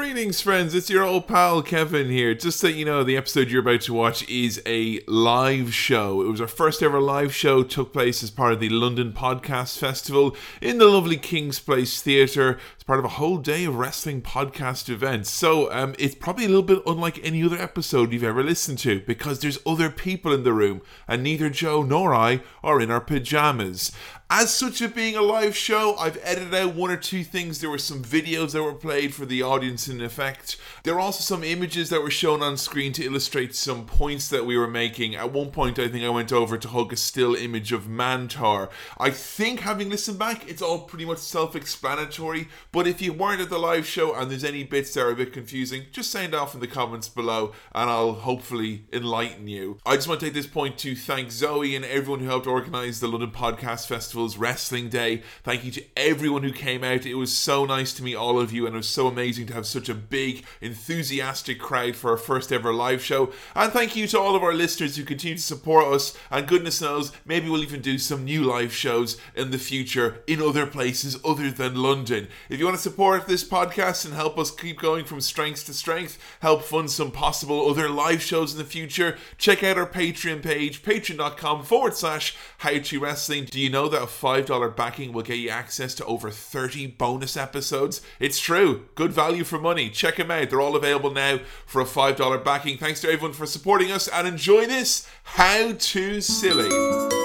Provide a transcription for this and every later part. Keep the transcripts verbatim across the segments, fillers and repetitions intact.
Greetings, friends. It's your old pal Kevin here. Just so you know, the episode you're about to watch is a live show. It was our first ever live show. Took place as part of the London Podcast Festival in the lovely King's Place Theatre. It's part of a whole day of wrestling podcast events. So um, it's probably a little bit unlike any other episode you've ever listened to because there's other people in the room and neither Joe nor I are in our pajamas. As such, it being a live show, I've edited out one or two things. There were some videos that were played for the audience in effect. There were also some images that were shown on screen to illustrate some points that we were making. At one point, I think I went over to hug a still image of Mantaur. I think, having listened back, it's all pretty much self-explanatory. But if you weren't at the live show and there's any bits that are a bit confusing, just sound off in the comments below and I'll hopefully enlighten you. I just want to take this point to thank Zoe and everyone who helped organise the London Podcast Festival Wrestling Day. Thank you to everyone who came out. It was so nice to meet all of you and it was so amazing to have such a big, enthusiastic crowd for our first ever live show. And thank you to all of our listeners who continue to support us, and goodness knows, maybe we'll even do some new live shows in the future in other places other than London. If you want to support this podcast and help us keep going from strength to strength, help fund some possible other live shows in the future, check out our Patreon page, patreon.com forward slash howtowrestling. Do you know that five dollars backing will get you access to over thirty bonus episodes? It's true. Good value for money. Check them out. They're all available now for a five dollars backing. Thanks to everyone for supporting us and enjoy this How to Silly.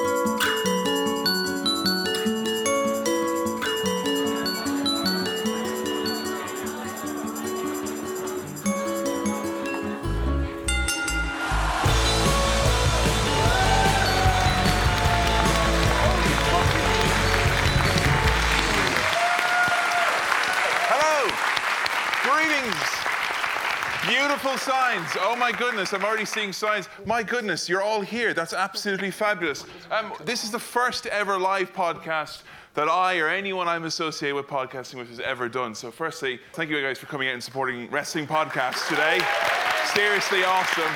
Signs. Oh my goodness, I'm already seeing signs. My goodness, you're all here. That's absolutely fabulous. Um, this is the first ever live podcast that I or anyone I'm associated with podcasting with has ever done. So firstly, thank you guys for coming out and supporting wrestling podcasts today. Seriously awesome.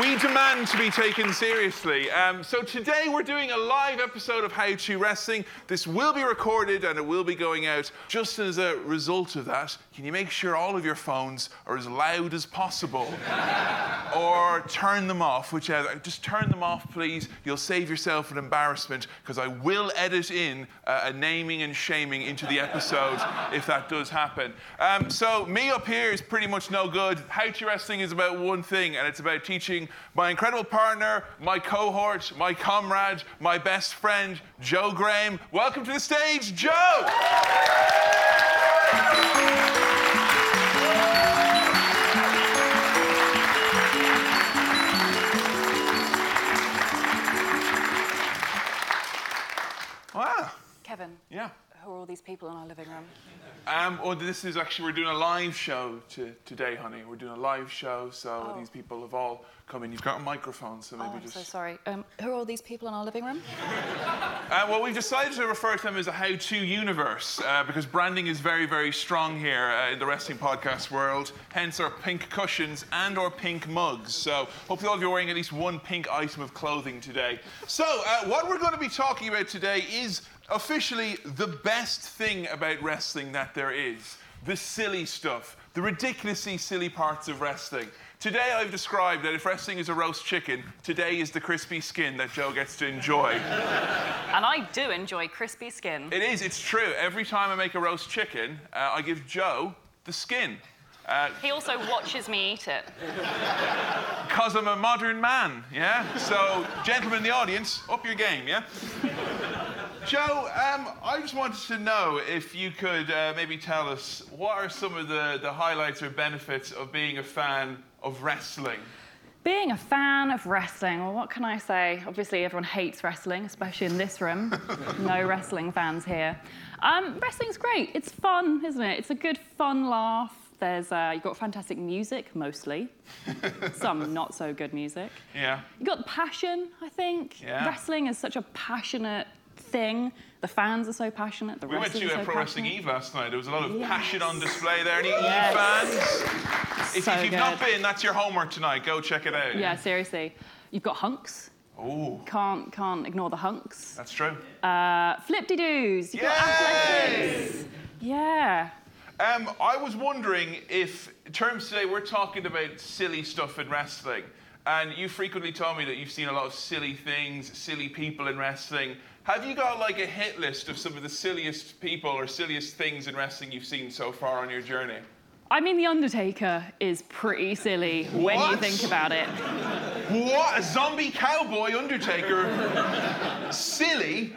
We demand to be taken seriously. Um, so today we're doing a live episode of How To Wrestling. This will be recorded and it will be going out. Just as a result of that, can you make sure all of your phones are as loud as possible? Or turn them off, whichever. Just turn them off, please. You'll save yourself an embarrassment because I will edit in uh, a naming and shaming into the episode if that does happen. Um, so me up here is pretty much no good. How To Wrestling is about one thing, and it's about teaching my incredible partner, my cohort, my comrade, my best friend, Joe Graham. Welcome to the stage, Joe! Wow. Kevin. Yeah. Who are all these people in our living room? Um, or this is actually, we're doing a live show to, today, honey. We're doing a live show, so oh. These people have all come in. You've got a microphone, so maybe oh, I'm just... I'm so sorry. Um, who are all these people in our living room? uh, well, we've decided to refer to them as a how-to universe, uh, because branding is very, very strong here uh, in the wrestling podcast world, hence our pink cushions and our pink mugs. So hopefully all of you are wearing at least one pink item of clothing today. So uh, what we're going to be talking about today is... officially, the best thing about wrestling that there is. The silly stuff. The ridiculously silly parts of wrestling. Today I've described that if wrestling is a roast chicken, today is the crispy skin that Joe gets to enjoy. And I do enjoy crispy skin. It is, it's true. Every time I make a roast chicken, uh, I give Joe the skin. Uh, he also watches me eat it. Because I'm a modern man, yeah? So, gentlemen in the audience, up your game, yeah? Joe, um, I just wanted to know if you could uh, maybe tell us what are some of the, the highlights or benefits of being a fan of wrestling? Being a fan of wrestling, well, what can I say? Obviously, everyone hates wrestling, especially in this room. No wrestling fans here. Um, wrestling's great. It's fun, isn't it? It's a good, fun laugh. There's, uh, you've got fantastic music, mostly. Some not-so-good music. Yeah. You've got the passion, I think. Yeah. Wrestling is such a passionate... thing. The fans are so passionate. The we went to so Pro Wrestling Eve last night. There was a lot of yes. passion on display there. Any yes. Eve fans? If, so if you've good. not been, that's your homework tonight. Go check it out. Yeah, seriously. You've got hunks. Oh. Can't can't ignore the hunks. That's true. Uh, Flip-de-doos. You've Yay! got athletics. Yeah. Um, I was wondering if, in terms today, we're talking about silly stuff in wrestling, and you frequently tell me that you've seen a lot of silly things, silly people in wrestling. Have you got, like, a hit list of some of the silliest people or silliest things in wrestling you've seen so far on your journey? I mean, The Undertaker is pretty silly when what? you think about it. What? A zombie cowboy Undertaker? Silly?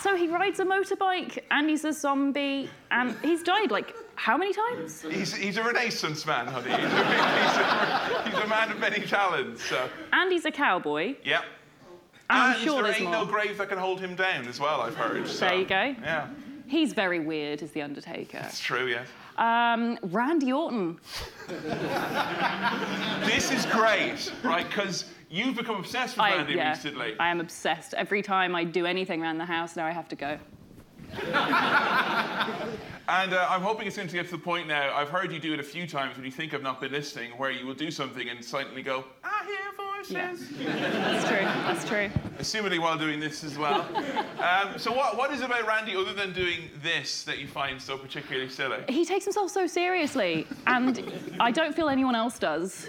So he rides a motorbike, and he's a zombie, and he's died, like, how many times? He's, he's a renaissance man, honey. He's a, he's, a, he's a man of many talents, so... And he's a cowboy. Yep. And, and I'm sure there ain't more. no grave that can hold him down as well, I've heard. So. There you go. Yeah. He's very weird, is The Undertaker. That's true, yes. Um, Randy Orton. This is great, right? Because you've become obsessed with I, Randy yeah, recently. I am obsessed. Every time I do anything around the house, now I have to go. And uh, I'm hoping it's going to get to the point now. I've heard you do it a few times when you think I've not been listening, where you will do something and silently go, I hear voices. Yeah. That's true. That's true. Assumedly while doing this as well. um, so what what is it about Randy, other than doing this, that you find so particularly silly? He takes himself so seriously, and I don't feel anyone else does.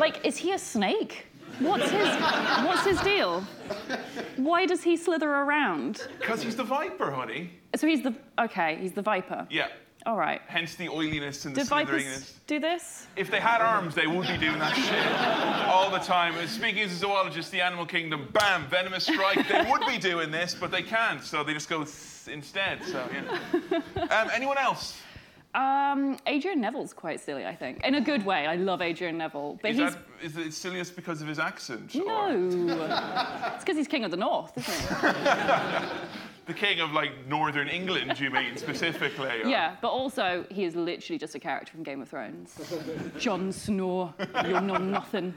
Like, is he a snake? What's his What's his deal? Why does he slither around? Because he's the Viper, honey. So he's the... OK, he's the Viper. Yeah. All right. Hence the oiliness and the slitheriness. Do this? If they had arms, they would be doing that shit all the time. And speaking as a zoologist, the animal kingdom, bam, venomous strike. They would be doing this, but they can't, so they just go instead. So, yeah. Um, anyone else? Um, Adrian Neville's quite silly, I think. In a good way. I love Adrian Neville. But is, he's... that, is it silliest because of his accent? No. Or... It's because he's king of the north, isn't it? The king of, like, northern England, you mean, specifically? Or... Yeah, but also he is literally just a character from Game of Thrones. Jon Snow, you'll know nothing.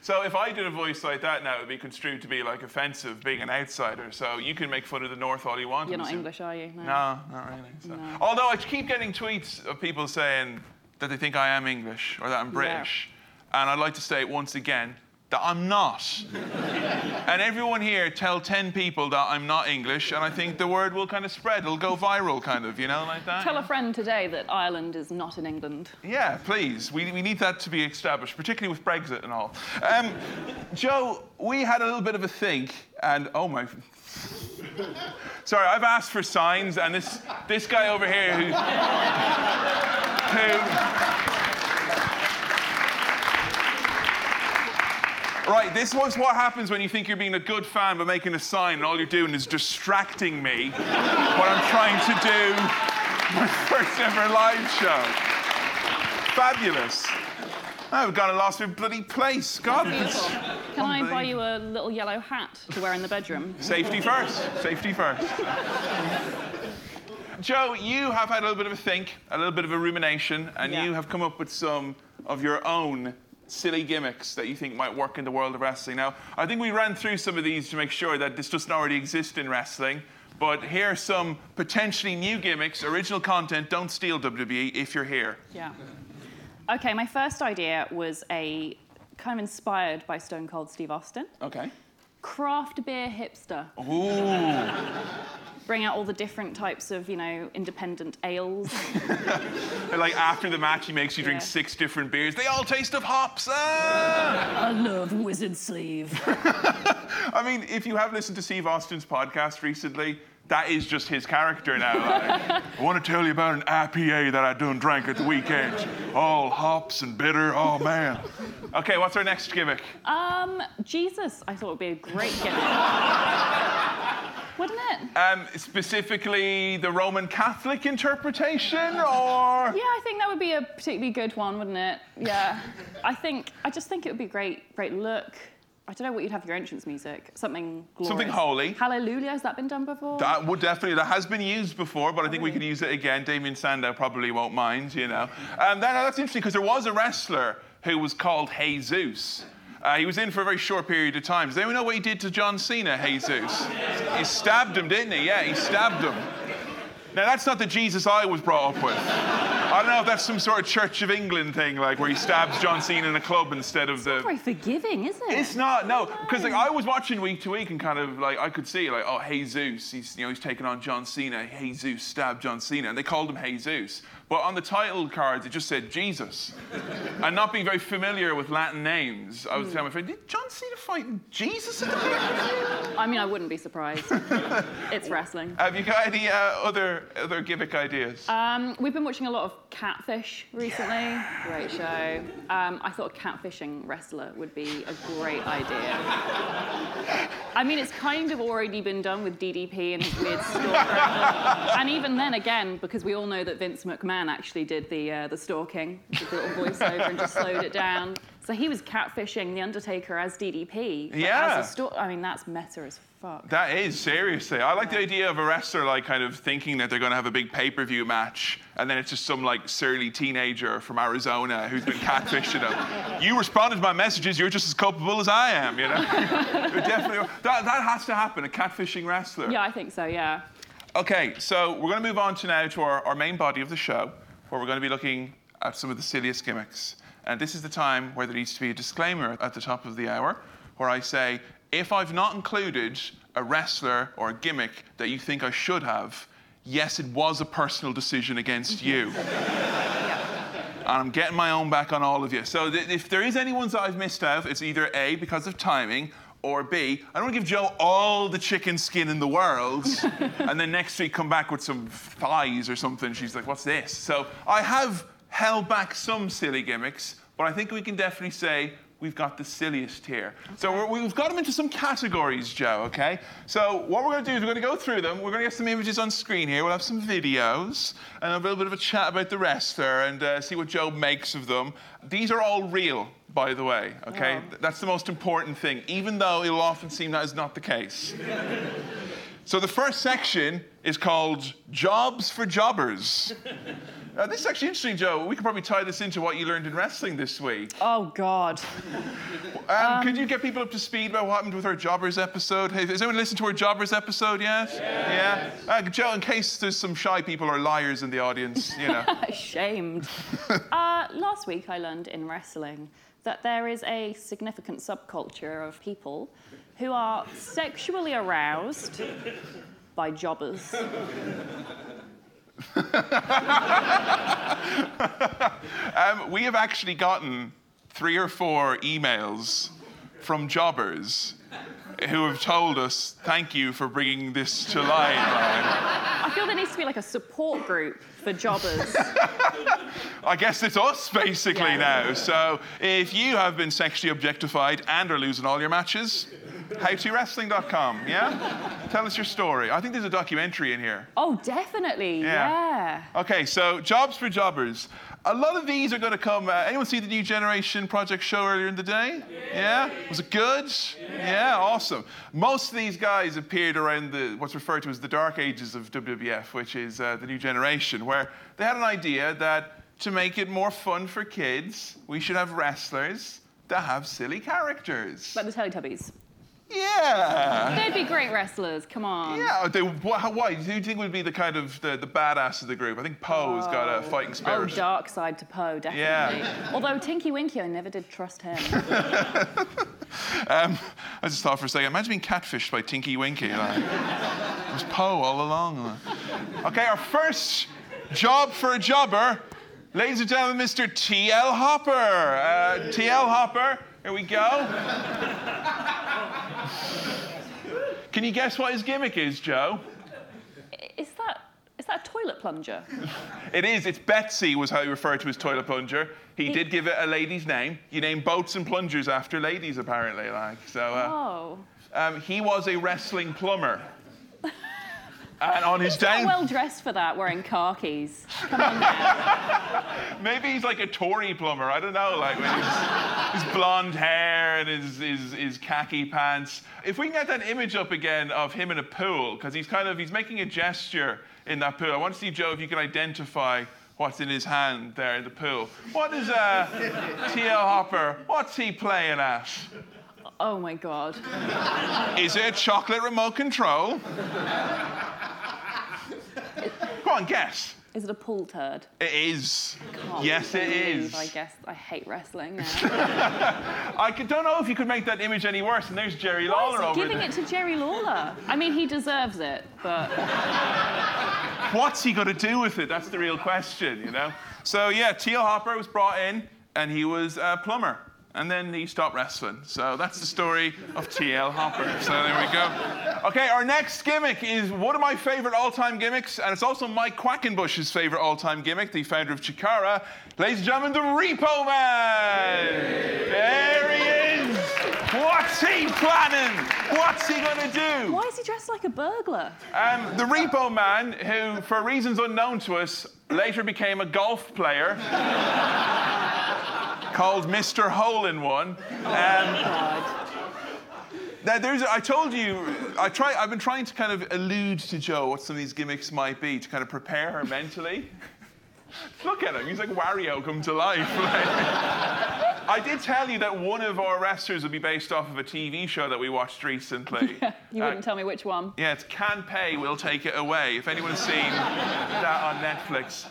So if I did a voice like that now, it would be construed to be, like, offensive, being an outsider. So you can make fun of the North all you want. You're not so... English, are you? No, no not really. So. No. Although I keep getting tweets of people saying that they think I am English or that I'm British. Yeah. And I'd like to say once again that I'm not. And everyone here tell ten people that I'm not English, and I think the word will kind of spread. It'll go viral, kind of, you know, like that. Tell a friend today that Ireland is not in England. Yeah, please. We, we need that to be established, particularly with Brexit and all. Um, Joe, we had a little bit of a think, and oh my... Sorry, I've asked for signs, and this, this guy over here who... who Right, this was what happens when you think you're being a good fan by making a sign and all you're doing is distracting me when I'm trying to do my first ever live show. Fabulous. Oh, we've gone and lost my bloody place. God, that's... Can I buy you a little yellow hat to wear in the bedroom? Safety first. Safety first. Joe, you have had a little bit of a think, a little bit of a rumination, and yeah. you have come up with some of your own silly gimmicks that you think might work in the world of wrestling. Now, I think we ran through some of these to make sure that this doesn't already exist in wrestling, but here are some potentially new gimmicks, original content. Don't steal, W W E, if you're here. Yeah. OK, my first idea was a kind of inspired by Stone Cold Steve Austin. OK. Craft beer hipster. Ooh. Bring out all the different types of, you know, independent ales. Like, after the match, he makes you drink yeah. six different beers. They all taste of hops. Ah! I love Wizard Sleeve. I mean, if you have listened to Steve Austin's podcast recently, that is just his character now. Like, I want to tell you about an I P A that I done drank at the weekend. All hops and bitter. Oh, man. OK, what's our next gimmick? Um, Jesus, I thought would be a great gimmick. Wouldn't it? Um, specifically, the Roman Catholic interpretation, or...? Yeah, I think that would be a particularly good one, wouldn't it? Yeah. I think... I just think it would be a great, great look. I don't know what you'd have for your entrance music. Something glorious. Something holy. Hallelujah, has that been done before? That would definitely... That has been used before, but I think oh, really? we could use it again. Damien Sandow probably won't mind, you know. Um, that, that's interesting, because there was a wrestler who was called Jesus. Uh, he was in for a very short period of time. Does anyone know what he did to John Cena, Jesus? He stabbed him, didn't he? Yeah, he stabbed him. Now, that's not the Jesus I was brought up with. I don't know if that's some sort of Church of England thing, like where he stabs John Cena in a club instead of it's the. It's not very forgiving, is it? It's not, no, because like I was watching week to week and kind of like I could see like, oh, Jesus, he's you know he's taking on John Cena. Jesus stabbed John Cena, and they called him Jesus. But on the title cards, it just said Jesus. And not being very familiar with Latin names, I was mm. telling my friend, did John Cena fight Jesus at the beginning? I mean, I wouldn't be surprised. It's wrestling. Have you got any uh, other other gimmick ideas? Um, we've been watching a lot of Catfish recently. Yeah. Great show. Um, I thought a catfishing wrestler would be a great idea. I mean, it's kind of already been done with D D P and his weird stalker. And even then, again, because we all know that Vince McMahon actually did the uh, the stalking with the little voiceover and just slowed it down. So he was catfishing The Undertaker as D D P. Yeah. As a sto- I mean, that's meta as fuck. That is, seriously. I like yeah. the idea of a wrestler like kind of thinking that they're going to have a big pay-per-view match, and then it's just some like surly teenager from Arizona who's been catfishing them. You responded to my messages, you're just as culpable as I am, you know? Definitely. That, that has to happen, a catfishing wrestler. Yeah, I think so, yeah. Okay, so we're going to move on to now to our, our main body of the show, where we're going to be looking at some of the silliest gimmicks. And this is the time where there needs to be a disclaimer at the top of the hour, where I say, if I've not included a wrestler or a gimmick that you think I should have, yes, it was a personal decision against you. And I'm getting my own back on all of you. So th- if there is any ones that I've missed out, it's either A, because of timing, or B, I don't want to give Joe all the chicken skin in the world, and then next week come back with some thighs or something. She's like, what's this? So I have held back some silly gimmicks, but I think we can definitely say we've got the silliest here. Okay. So we're, we've got them into some categories, Joe, OK? So what we're going to do is we're going to go through them. We're going to get some images on screen here. We'll have some videos and a little bit of a chat about the wrestler and uh, see what Joe makes of them. These are all real, by the way, OK? Oh. That's the most important thing, even though it'll often seem that is not the case. So the first section is called Jobs for Jobbers. Uh, this is actually interesting, Joe. We could probably tie this into what you learned in wrestling this week. Oh, God. um, um, could you get people up to speed about what happened with our Jobbers episode? Hey, has anyone listened to our Jobbers episode yet? Yes. Yeah. Uh, Joe, in case there's some shy people or liars in the audience, you know. Shamed. uh, last week I learned in wrestling that there is a significant subculture of people who are sexually aroused by jobbers. um, we have actually gotten three or four emails from jobbers who have told us, thank you for bringing this to light. I feel there needs to be like a support group for jobbers. I guess it's us, basically, yeah. now. So if you have been sexually objectified and are losing all your matches, how to wrestling dot com, yeah? Tell us your story. I think there's a documentary in here. Oh, definitely, yeah. yeah. OK, so Jobs for Jobbers. A lot of these are going to come... Uh, anyone see the New Generation Project show earlier in the day? Yeah? yeah? Was it good? Yeah. yeah, awesome. Most of these guys appeared around the what's referred to as the dark ages of W W F, which is uh, the New Generation, where they had an idea that to make it more fun for kids, we should have wrestlers that have silly characters. Like the Teletubbies. Yeah. They'd be great wrestlers, come on. Yeah, they, why, why? Who do you think would be the kind of the, the badass of the group? I think Poe's oh. got a fighting spirit. Oh, dark side to Poe, definitely. Yeah. Although Tinky Winky, I never did trust him. um, I just thought for a second, imagine being catfished by Tinky Winky. Like. It was Poe all along. Like. OK, our first job for a jobber, ladies and gentlemen, Mister T L. Hopper. Uh, T L. Hopper, here we go. Can you guess what his gimmick is, Joe? Is that is that a toilet plunger? It is. It's Betsy was how he referred to his toilet plunger. He, he did give it a lady's name. You name boats and plungers after ladies, apparently. Like so. Uh, oh. Um, he was a wrestling plumber. And on his he's down... well dressed for that, wearing khakis. Come on now. Maybe he's like a Tory plumber. I don't know. Like his, his blonde hair and his, his his khaki pants. If we can get that image up again of him in a pool, because he's kind of he's making a gesture in that pool. I want to see Joe if you can identify what's in his hand there in the pool. What is uh, T L. Hopper? What's he playing at? Oh my God. Is it a chocolate remote control? Go on, guess. Is it a pull turd? It is. Yes, it is. I guess I hate wrestling now. I could, don't know if you could make that image any worse. And there's Jerry Lawler over there. Why is he giving it to Jerry Lawler? I mean, he deserves it, but... What's he got to do with it? That's the real question, you know? So, yeah, T L. Hopper was brought in, and he was a plumber. And then he stopped wrestling. So that's the story of T L. Hopper. So there we go. OK, our next gimmick is one of my favourite all-time gimmicks, and it's also Mike Quackenbush's favourite all-time gimmick, the founder of Chikara. Ladies and gentlemen, the Repo Man! Hey. There he is! What's he planning? What's he going to do? Why is he dressed like a burglar? Um, the Repo Man, who, for reasons unknown to us, later became a golf player. Called Mister Hole-in-One. Oh, um, God. Now, there's, I told you, I try, I've been trying to kind of allude to Joe what some of these gimmicks might be to kind of prepare her mentally. Look at him, he's like Wario come to life. I did tell you that one of our wrestlers would be based off of a T V show that we watched recently. Yeah, you wouldn't uh, tell me which one. Yeah, it's Can Pay, Will Take It Away, if anyone's seen that on Netflix.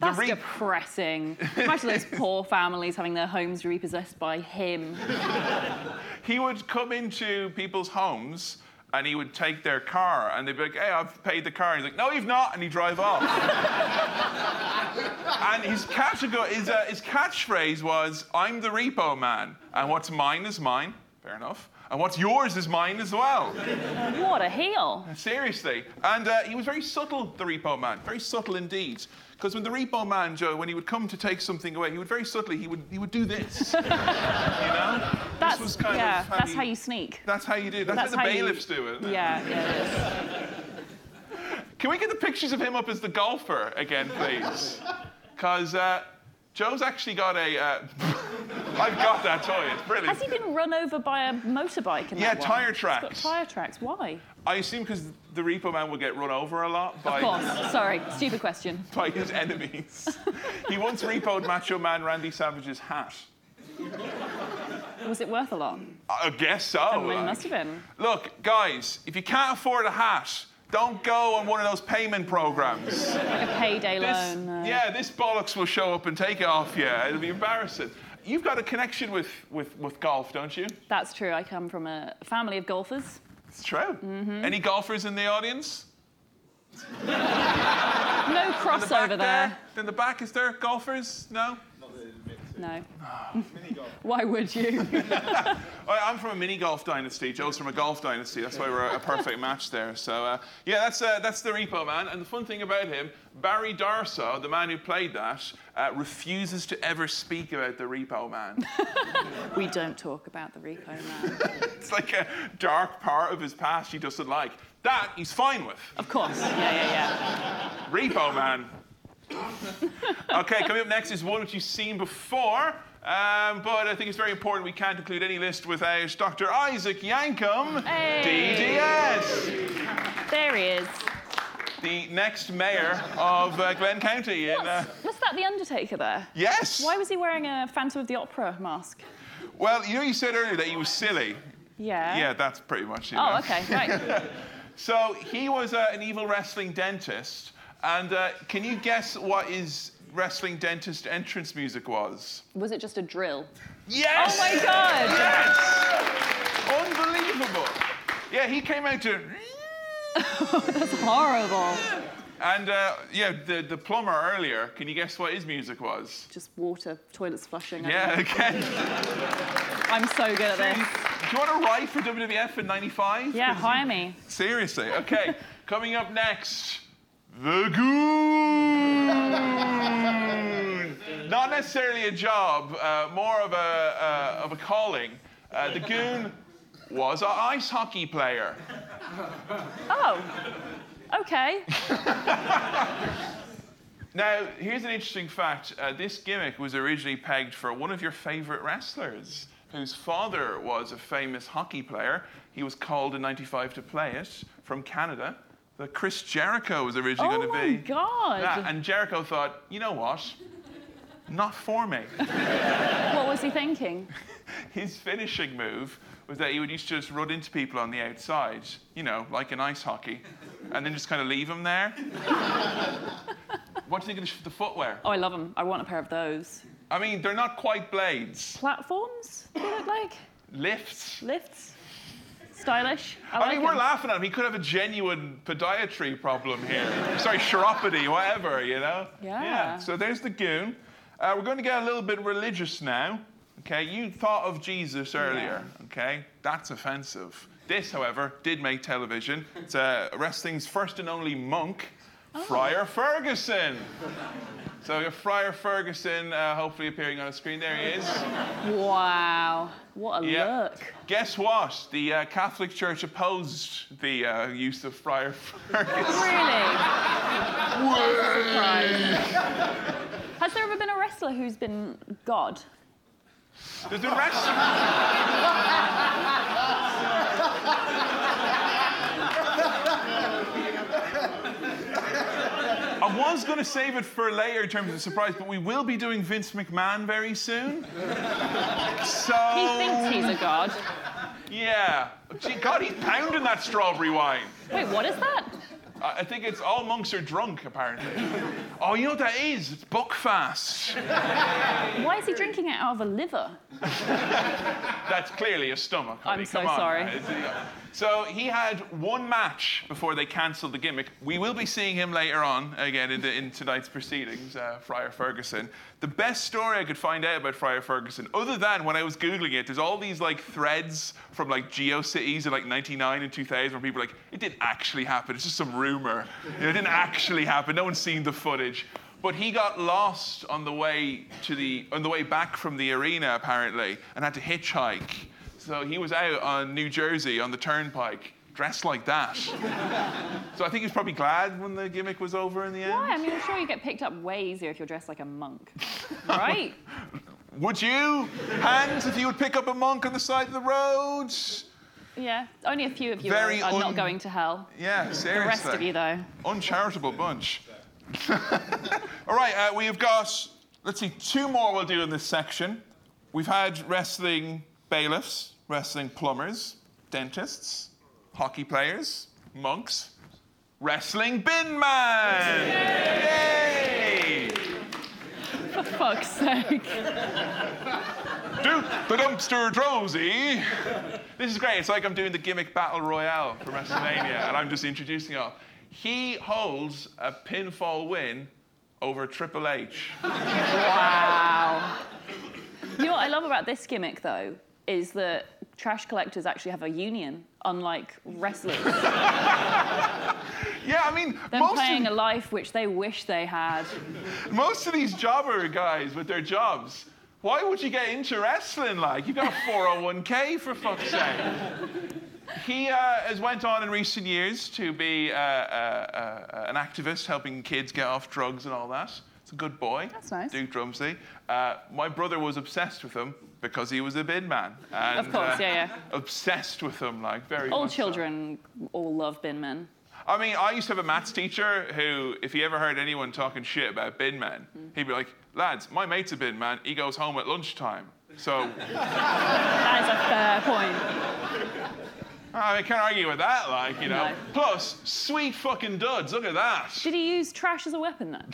That's re- depressing. Imagine those poor families having their homes repossessed by him. He would come into people's homes and he would take their car and they'd be like, hey, I've paid the car. And he's like, no, you've not. And he'd drive off. And his, catch- his, uh, his catchphrase was, I'm the Repo Man. And what's mine is mine. Fair enough. And what's yours is mine as well. What a heel. Seriously. And uh, he was very subtle, the Repo Man. Very subtle indeed. Because when the Repo Man, Joe, when he would come to take something away, he would very subtly, he would he would do this. You know? That's, this was kind yeah, of how that's he, how you sneak. That's how you do it. That's, that's how the bailiffs you... do it. Isn't yeah, it? Yeah, it is. Can we get the pictures of him up as the golfer again, please? Because uh, Joe's actually got a... Uh, I've got that toy, it's brilliant. Has he been run over by a motorbike in yeah, that Yeah, tyre tracks. He's got tyre tracks, why? I assume because the Repo Man will get run over a lot by... Of course, sorry, stupid question. By his enemies. He once repoed Macho Man Randy Savage's hat. Was it worth a lot? I guess so. I mean, like. It must have been. Look, guys, if you can't afford a hat, don't go on one of those payment programs. Like a payday this, loan. Uh... Yeah, this bollocks will show up and take it off you. It'll be embarrassing. You've got a connection with, with, with golf, don't you? That's true. I come from a family of golfers. It's true. Mm-hmm. Any golfers in the audience? No crossover the there. there. In the back, is there golfers? No? Not that it admits it. No. Oh. Mini golf. Why would you? I'm from a mini golf dynasty. Joe's from a golf dynasty. That's why we're a perfect match there. So, uh, yeah, that's uh, that's the Repo Man. And the fun thing about him, Barry Darsow, the man who played that, uh, refuses to ever speak about the Repo Man. We don't talk about the Repo Man. It's like a dark part of his past he doesn't like. That he's fine with. Of course. Yeah, yeah, yeah. Repo Man. OK, coming up next is one which you've seen before, um, but I think it's very important we can't include any list without Doctor Isaac Yankum, hey. D D S. There he is. The next mayor of uh, Glen County. In, uh... Was that The Undertaker there? Yes. Why was he wearing a Phantom of the Opera mask? Well, you know you said earlier that he was silly. Yeah. Yeah, that's pretty much it. You know. Oh, OK, right. So he was uh, an evil wrestling dentist, and uh, can you guess what his wrestling dentist entrance music was? Was it just a drill? Yes! Oh, my God! Yes! Unbelievable. Yeah, he came out to... Oh, that's horrible. And, uh, yeah, the, the plumber earlier, can you guess what his music was? Just water, toilets flushing. Yeah, again. I'm so good at this. Do you want to write for W W F in ninety-five? Yeah, hire me. Seriously, OK. Coming up next, The Goon. Not necessarily a job, uh, more of a, uh, of a calling. Uh, the Goon was an ice hockey player. Oh, OK. Now, here's an interesting fact. Uh, this gimmick was originally pegged for one of your favourite wrestlers, whose father was a famous hockey player. He was called in ninety-five to play it from Canada. That Chris Jericho was originally oh going to be. Oh, my God. Yeah, and Jericho thought, you know what? Not for me. What was he thinking? His finishing move was that he would used to just run into people on the outside, you know, like in ice hockey, and then just kind of leave them there. What do you think of the footwear? Oh, I love them. I want a pair of those. I mean, they're not quite blades. Platforms, they look like. Lifts. Lifts. Stylish. I, I like mean, we're him. laughing at him. He could have a genuine podiatry problem here. Sorry, chiropody, whatever, you know? Yeah. Yeah. So there's the Goon. Uh, we're going to get a little bit religious now. Okay, you thought of Jesus earlier, yeah. Okay? That's offensive. This, however, did make television. It's uh, wrestling's first and only monk, oh. Friar Ferguson. So your Friar Ferguson uh, hopefully appearing on the screen. There he is. Wow. What a yeah. look. Guess what? The uh, Catholic Church opposed the uh, use of Friar Ferguson. Really? Has there ever been a wrestler who's been God? There's been wrestling. I was going to save it for later in terms of surprise, but we will be doing Vince McMahon very soon. So he thinks he's a god. Yeah. Gee, God, he's pounding that strawberry wine. Wait, what is that? I think it's all monks are drunk, apparently. Oh, you know what that is? It's Buckfast. Why is he drinking it out of a liver? That's clearly a stomach. Honey. I'm so Come on, sorry. Guys. So he had one match before they cancelled the gimmick. We will be seeing him later on, again, in, the, in tonight's proceedings, uh, Friar Ferguson. The best story I could find out about Friar Ferguson, other than when I was Googling it, there's all these, like, threads from, like, GeoCities in, like, ninety-nine and two thousand where people are like, it didn't actually happen. It's just some rumour. You know, it didn't actually happen. No one's seen the footage. But he got lost on the way to the on the way back from the arena, apparently, and had to hitchhike. So he was out on New Jersey on the turnpike, dressed like that. So I think he was probably glad when the gimmick was over in the end. Why? I mean, I'm sure you get picked up way easier if you're dressed like a monk, right? Would you? Hands if you would pick up a monk on the side of the road? Yeah, only a few of you Very are, are un- not going to hell. Yeah, seriously. The rest of you, though. Uncharitable bunch. All right, uh, we've got, let's see, two more we'll do in this section. We've had wrestling bailiffs, wrestling plumbers, dentists, hockey players, monks, wrestling bin man! Yay! Yay! For fuck's sake. Duke the Dumpster Drozdy. This is great. It's like I'm doing the gimmick battle royale for WrestleMania, and I'm just introducing it all. He holds a pinfall win over Triple H. Wow. You know what I love about this gimmick, though, is that trash collectors actually have a union, unlike wrestlers. Yeah, I mean... They're playing of... a life which they wish they had. Most of these jobber guys with their jobs, why would you get into wrestling, like? You've got a four oh one k, for fuck's sake. He uh, has went on in recent years to be uh, uh, uh, an activist, helping kids get off drugs and all that. It's a good boy. That's nice. Duke Drozdy. Uh, my brother was obsessed with him because he was a bin man. And, of course, uh, yeah, yeah. Obsessed with him, like, very all much All children so. all love bin men. I mean, I used to have a maths teacher who, if he ever heard anyone talking shit about bin men, mm. he'd be like, lads, my mate's a bin man. He goes home at lunchtime. So... That is a fair point. I mean, can't argue with that, like, you know. No. Plus, sweet fucking duds, look at that. Did he use trash as a weapon, then?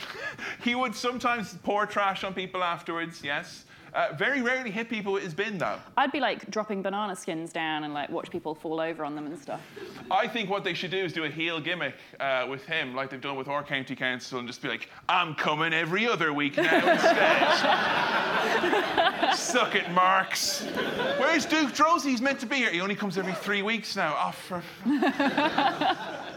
He would sometimes pour trash on people afterwards, yes. Uh, very rarely hit people with his bin, though. I'd be, like, dropping banana skins down and, like, watch people fall over on them and stuff. I think what they should do is do a heel gimmick uh, with him, like they've done with our county council, and just be like, I'm coming every other week now instead. Suck it, Marks. Where's Duke Drozdy? He's meant to be here. He only comes every three weeks now. Oh, for...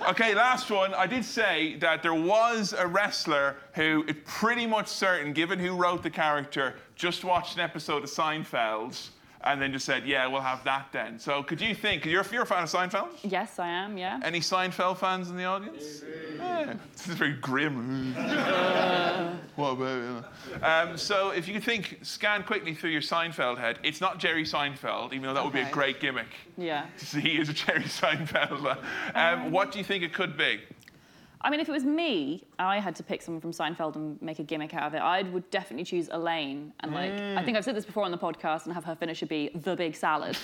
OK, last one. I did say that there was a wrestler who is pretty much certain, given who wrote the character, just watched an episode of Seinfeld and then just said, yeah, we'll have that then. So could you think, you're, you're a fan of Seinfeld? Yes, I am, yeah. Any Seinfeld fans in the audience? Yeah. This is very grim. Uh. What about it? Um, so if you think, scan quickly through your Seinfeld head, it's not Jerry Seinfeld, even though that would okay. be a great gimmick. Yeah. He is a Jerry Seinfeld. Um, um, what do you think it could be? I mean, if it was me, I had to pick someone from Seinfeld and make a gimmick out of it, I would definitely choose Elaine. And, like, mm. I think I've said this before on the podcast, and have her finisher be the big salad.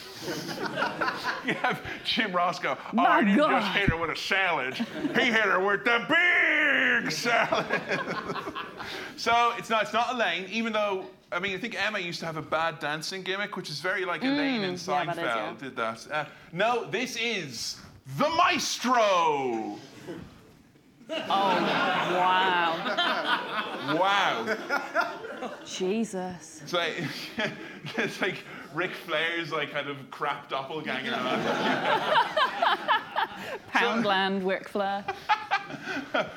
You have Jim Ross go, oh, My I didn't God. just hit her with a salad. He hit her with the big Egg salad. So it's not, it's not Elaine, even though, I mean, I think Emma used to have a bad dancing gimmick, which is very like mm, Elaine and Seinfeld yeah, that is, yeah. did that. Uh, no, this is The Maestro. Oh, wow. Wow. Jesus. It's like, it's like Ric Flair's like kind of crap doppelganger. Poundland, so, Ric Flair.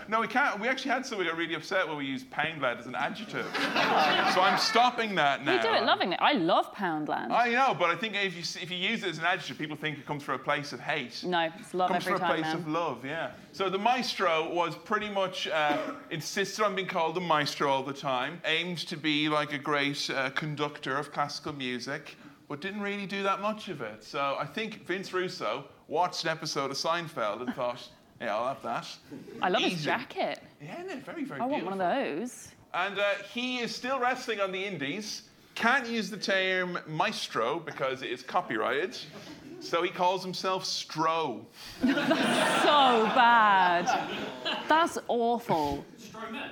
No, we can't. We actually had somebody got really upset when we used Poundland as an adjective. So I'm stopping that now. You do it lovingly. I love Poundland. I know, but I think if you if you use it as an adjective, people think it comes from a place of hate. No, it's love every time. It comes from a place of love, yeah. So the Maestro was pretty much uh, insisted on being called the Maestro all the time, aimed to be like a great uh, conductor of classical music, but didn't really do that much of it. So I think Vince Russo watched an episode of Seinfeld and thought, yeah, I'll have that. I love Easy. his jacket. Yeah, no, very, very I beautiful. I want one of those. And uh, he is still wrestling on the indies. Can't use the term maestro because it is copyrighted. So he calls himself Stro. That's so bad. That's awful. Strowman.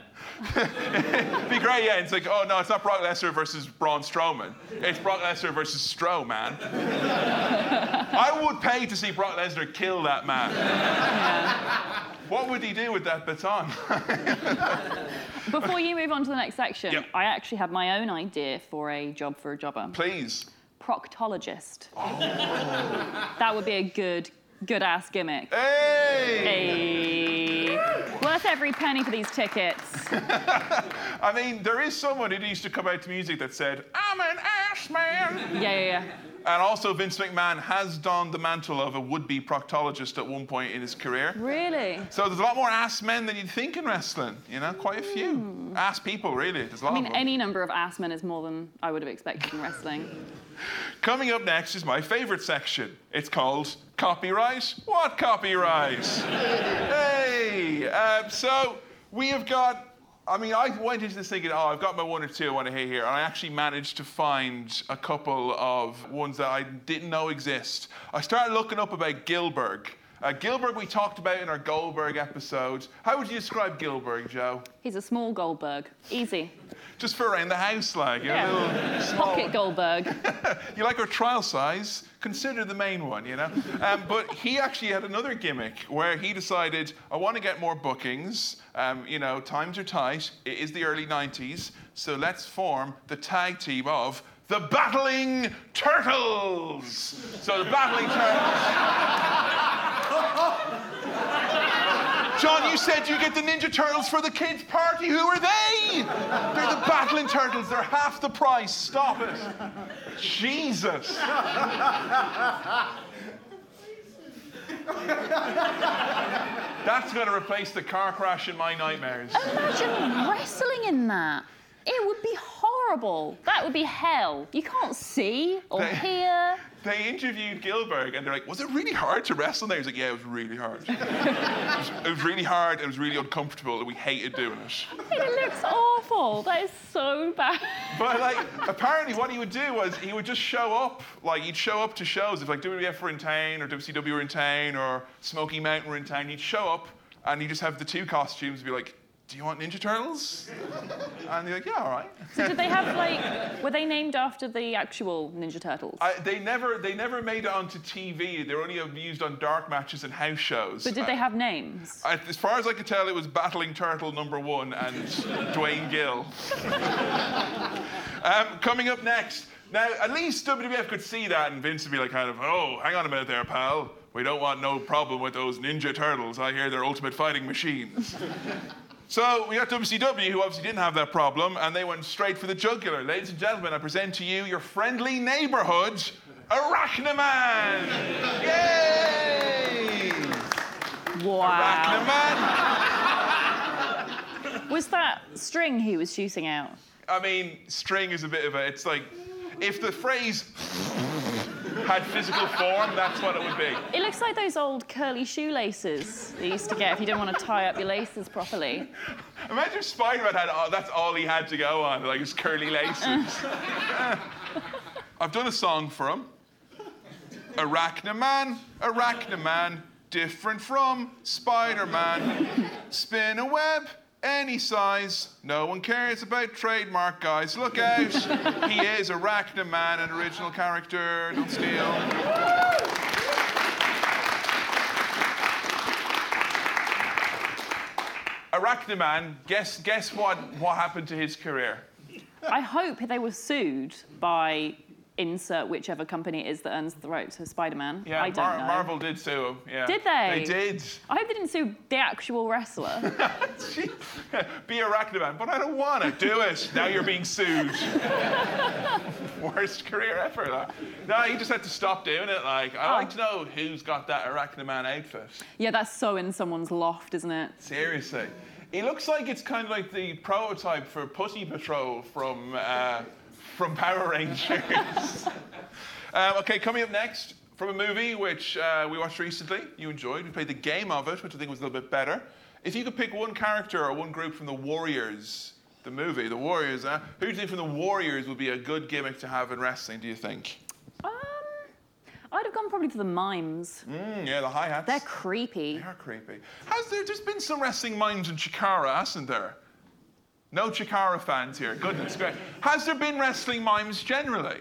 It'd be great, yeah. It's like, oh, no, it's not Brock Lesnar versus Braun Strowman. It's Brock Lesnar versus Stro, man. I would pay to see Brock Lesnar kill that man. Yeah. What would he do with that baton? Before you move on to the next section, yep. I actually had my own idea for a job for a jobber. Please. Proctologist. Oh. That would be a good, good-ass gimmick. Hey! Hey! Worth every penny for these tickets. I mean, there is someone who used to come out to music that said, I'm an ass man. Yeah, yeah, yeah. And also Vince McMahon has donned the mantle of a would-be proctologist at one point in his career. Really? So there's a lot more ass men than you'd think in wrestling, you know, quite a few. Mm. Ass people, really, there's a lot of them. I mean, any number of ass men is more than I would have expected in wrestling. Coming up next is my favourite section. It's called Copyright? What Copyright? Hey! Um, so we have got... I mean, I went into this thinking, oh, I've got my one or two I want to hear here, and I actually managed to find a couple of ones that I didn't know exist. I started looking up about Goldberg. Uh, Goldberg we talked about in our Goldberg episode. How would you describe Goldberg, Joe? He's a small Goldberg. Easy. Just for around the house, like. You know, yeah. Little pocket Goldberg. You like our trial size? Consider the main one, you know? Um, but he actually had another gimmick where he decided, I want to get more bookings. Um, you know, times are tight. It is the early nineties. So let's form the tag team of the Battling Turtles. So the Battling Turtles... John, you said you get the Ninja Turtles for the kids' party. Who are they? They're the Battling Turtles. They're half the price. Stop it. Jesus. That's going to replace the car crash in my nightmares. Imagine wrestling in that. It would be horrible. That would be hell. You can't see or they, hear. They interviewed Goldberg and they're like, was it really hard to wrestle there? He's like, yeah, it was really hard. it, was, it was really hard. It was really uncomfortable and we hated doing it. It looks awful. That is so bad. But, like, apparently what he would do was he would just show up. Like, he'd show up to shows. If, like, W W F were in town or W C W were in town or Smoky Mountain were in town, he'd show up and he'd just have the two costumes and be like, do you want Ninja Turtles? And they're like, yeah, all right. So did they have, like, were they named after the actual Ninja Turtles? I, they never they never made it onto T V. They were only used on dark matches and house shows. But did uh, they have names? I, as far as I could tell, it was Battling Turtle number one and Dwayne Gill. um, coming up next. Now, at least W W F could see that, and Vince would be like, kind of, oh, hang on a minute there, pal. We don't want no problem with those Ninja Turtles. I hear they're ultimate fighting machines. So we got W C W, who obviously didn't have that problem, and they went straight for the jugular. Ladies and gentlemen, I present to you your friendly neighborhood, Arachnaman! Yay! Wow. Arachnaman! Was that string he was shooting out? I mean, string is a bit of a... It's like, if the phrase... had physical form, that's what it would be. It looks like those old curly shoelaces they used to get if you didn't want to tie up your laces properly. Imagine if Spider-Man had, oh, that's all he had to go on, like his curly laces. I've done a song for him. Arachnaman, Arachnaman, different from Spider-Man. Spin a web, any size. No one cares about trademark, guys. Look out. He is Arachnaman, an original character. Don't steal. Arachnaman, guess guess what, what happened to his career? I hope they were sued by insert whichever company it is that earns the ropes for Spider-Man. Yeah, I don't Mar- know. Marvel did sue him. Yeah. Did they? They did. I hope they didn't sue the actual wrestler. Be Arachnaman, but I don't want to. Do it. Now you're being sued. Worst career ever. Like. No, he just had to stop doing it. Like, I oh. like to know who's got that Arachnaman outfit. Yeah, that's so in someone's loft, isn't it? Seriously. He looks like it's kind of like the prototype for Pussy Patrol from... Uh, from Power Rangers. um, okay, coming up next, from a movie which uh, we watched recently, you enjoyed. We played the game of it, which I think was a little bit better. If you could pick one character or one group from The Warriors, the movie, The Warriors, huh? Who do you think from The Warriors would be a good gimmick to have in wrestling, do you think? Um, I'd have gone probably for the mimes. Mm, yeah, the hi-hats. They're creepy. They are creepy. Has there, there's been some wrestling mimes in Chikara, hasn't there? No Chikara fans here. Goodness gracious. Has there been wrestling mimes generally?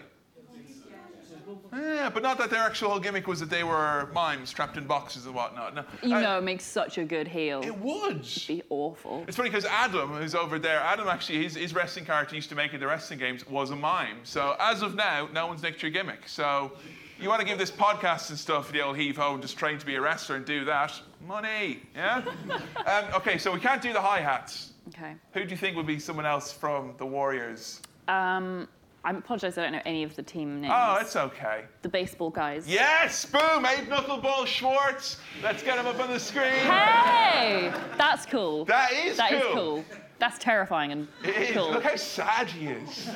Yeah, but not that their actual whole gimmick was that they were mimes trapped in boxes and whatnot. No. You uh, know, it makes such a good heel. It would. It'd be awful. It's funny because Adam, who's over there, Adam actually, his, his wrestling character he used to make in the wrestling games was a mime. So as of now, no one's nicked your gimmick. So you want to give this podcast and stuff the old heave-ho and just train to be a wrestler and do that. Money, yeah? um, okay, so we can't do the hi-hats. Okay. Who do you think would be someone else from The Warriors? Um, I apologise, I don't know any of the team names. Oh, it's okay. The baseball guys. Yes! Boom! Abe Knuckleball Schwartz. Let's get him up on the screen. Hey! That's cool. That is that cool. That is cool. That's terrifying and it cool. Is. Look how sad he is.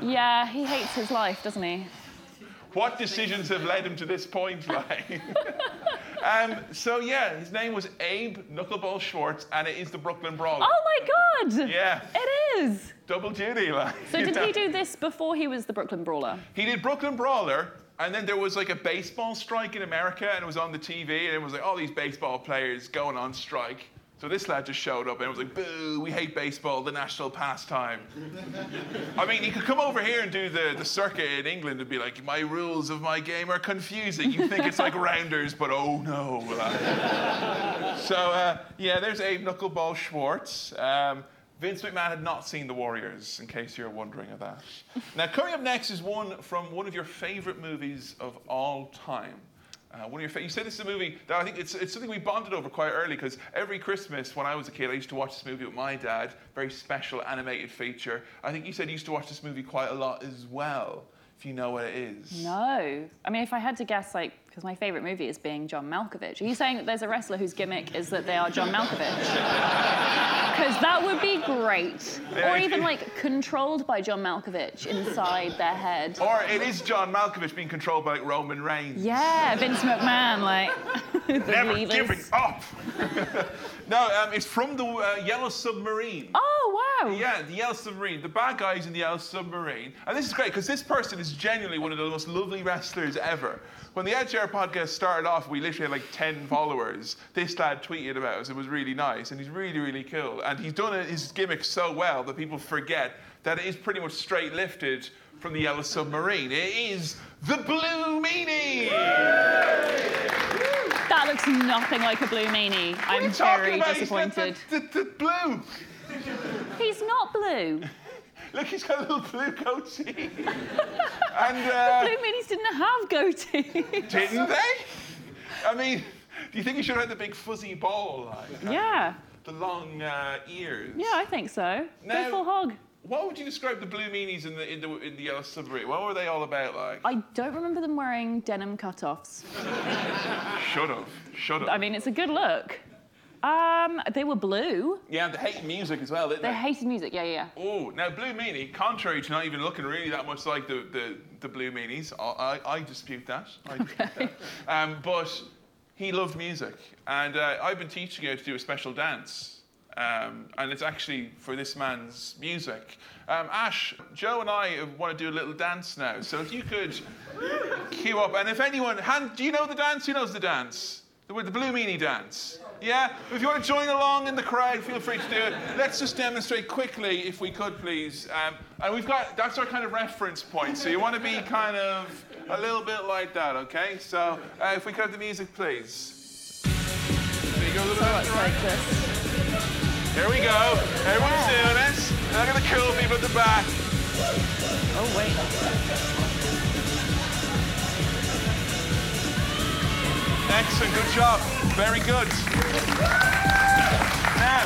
Yeah, he hates his life, doesn't he? What decisions have led him to this point, like? Um, so, yeah, his name was Abe Knuckleball Schwartz, and it is the Brooklyn Brawler. Oh, my God! Yeah. It is! Double duty, like. So did know? He do this before he was the Brooklyn Brawler? He did Brooklyn Brawler, and then there was, like, a baseball strike in America, and it was on the T V, and it was, like, all these baseball players going on strike. So this lad just showed up, and it was like, boo, we hate baseball, the national pastime. I mean, he could come over here and do the, the circuit in England and be like, my rules of my game are confusing. You think it's like rounders, but oh, no. So, uh, yeah, there's Abe Knuckleball Schwartz. Um, Vince McMahon had not seen The Warriors, in case you're wondering of that. Now, coming up next is one from one of your favourite movies of all time. Uh, one of your fa- you said this is a movie that I think it's it's something we bonded over quite early because every Christmas when I was a kid I used to watch this movie with my dad, very special animated feature. I think you said you used to watch this movie quite a lot as well, if you know what it is. No. I mean, if I had to guess, like, because my favourite movie is being John Malkovich. Are you saying that there's a wrestler whose gimmick is that they are John Malkovich? Because that would be great. Yeah, or even, it, like, controlled by John Malkovich inside their head. Or it is John Malkovich being controlled by, like, Roman Reigns. Yeah, Vince McMahon, like... Never levers. Giving up! No, um, it's from the uh, Yellow Submarine. Oh, wow! Yeah, the Yellow Submarine. The bad guys in the Yellow Submarine. And this is great, because this person is genuinely one of the most lovely wrestlers ever. When the Edge podcast started off, we literally had like ten followers. This lad tweeted about us. It was really nice, and he's really, really cool. And he's done his gimmick so well that people forget that it is pretty much straight lifted from the Yellow Submarine. It is the Blue Meanie! That looks nothing like a Blue Meanie. What I'm are you very about? Disappointed. He's the, the, the blue. He's not blue. Look, he's got a little blue goatee. And, uh, the Blue Meanies didn't have goatees. Didn't they? I mean, do you think he should have had the big fuzzy ball? Like, yeah. Uh, the long uh, ears. Yeah, I think so. Now, go full hog. What would you describe the Blue Meanies in the, in the in the Yellow Submarine? What were they all about, like? I don't remember them wearing denim cutoffs. Should have. Should have. I mean, it's a good look. Um, they were blue. Yeah, they hated music as well, didn't they? They hated music, yeah, yeah, yeah. Oh, now Blue Meanie, contrary to not even looking really that much like the, the, the Blue Meanies, I, I, I dispute that. I dispute okay. that. Um, but he loved music, and uh, I've been teaching her to do a special dance. Um, and it's actually for this man's music. Um, Ash, Joe and I want to do a little dance now, so if you could queue up, and if anyone, hand, do you know the dance? Who knows the dance? The, the Blue Meanie dance. Yeah? If you want to join along in the crowd, feel free to do it. Let's just demonstrate quickly, if we could, please. Um, and we've got, that's our kind of reference point. So you want to be kind of a little bit like that, okay? So uh, if we could have the music, please. There you go, a little bit like this. Here we go. Everyone's doing it. Look at the cool people at the back. Oh, wait. Excellent, good job. Very good. Now,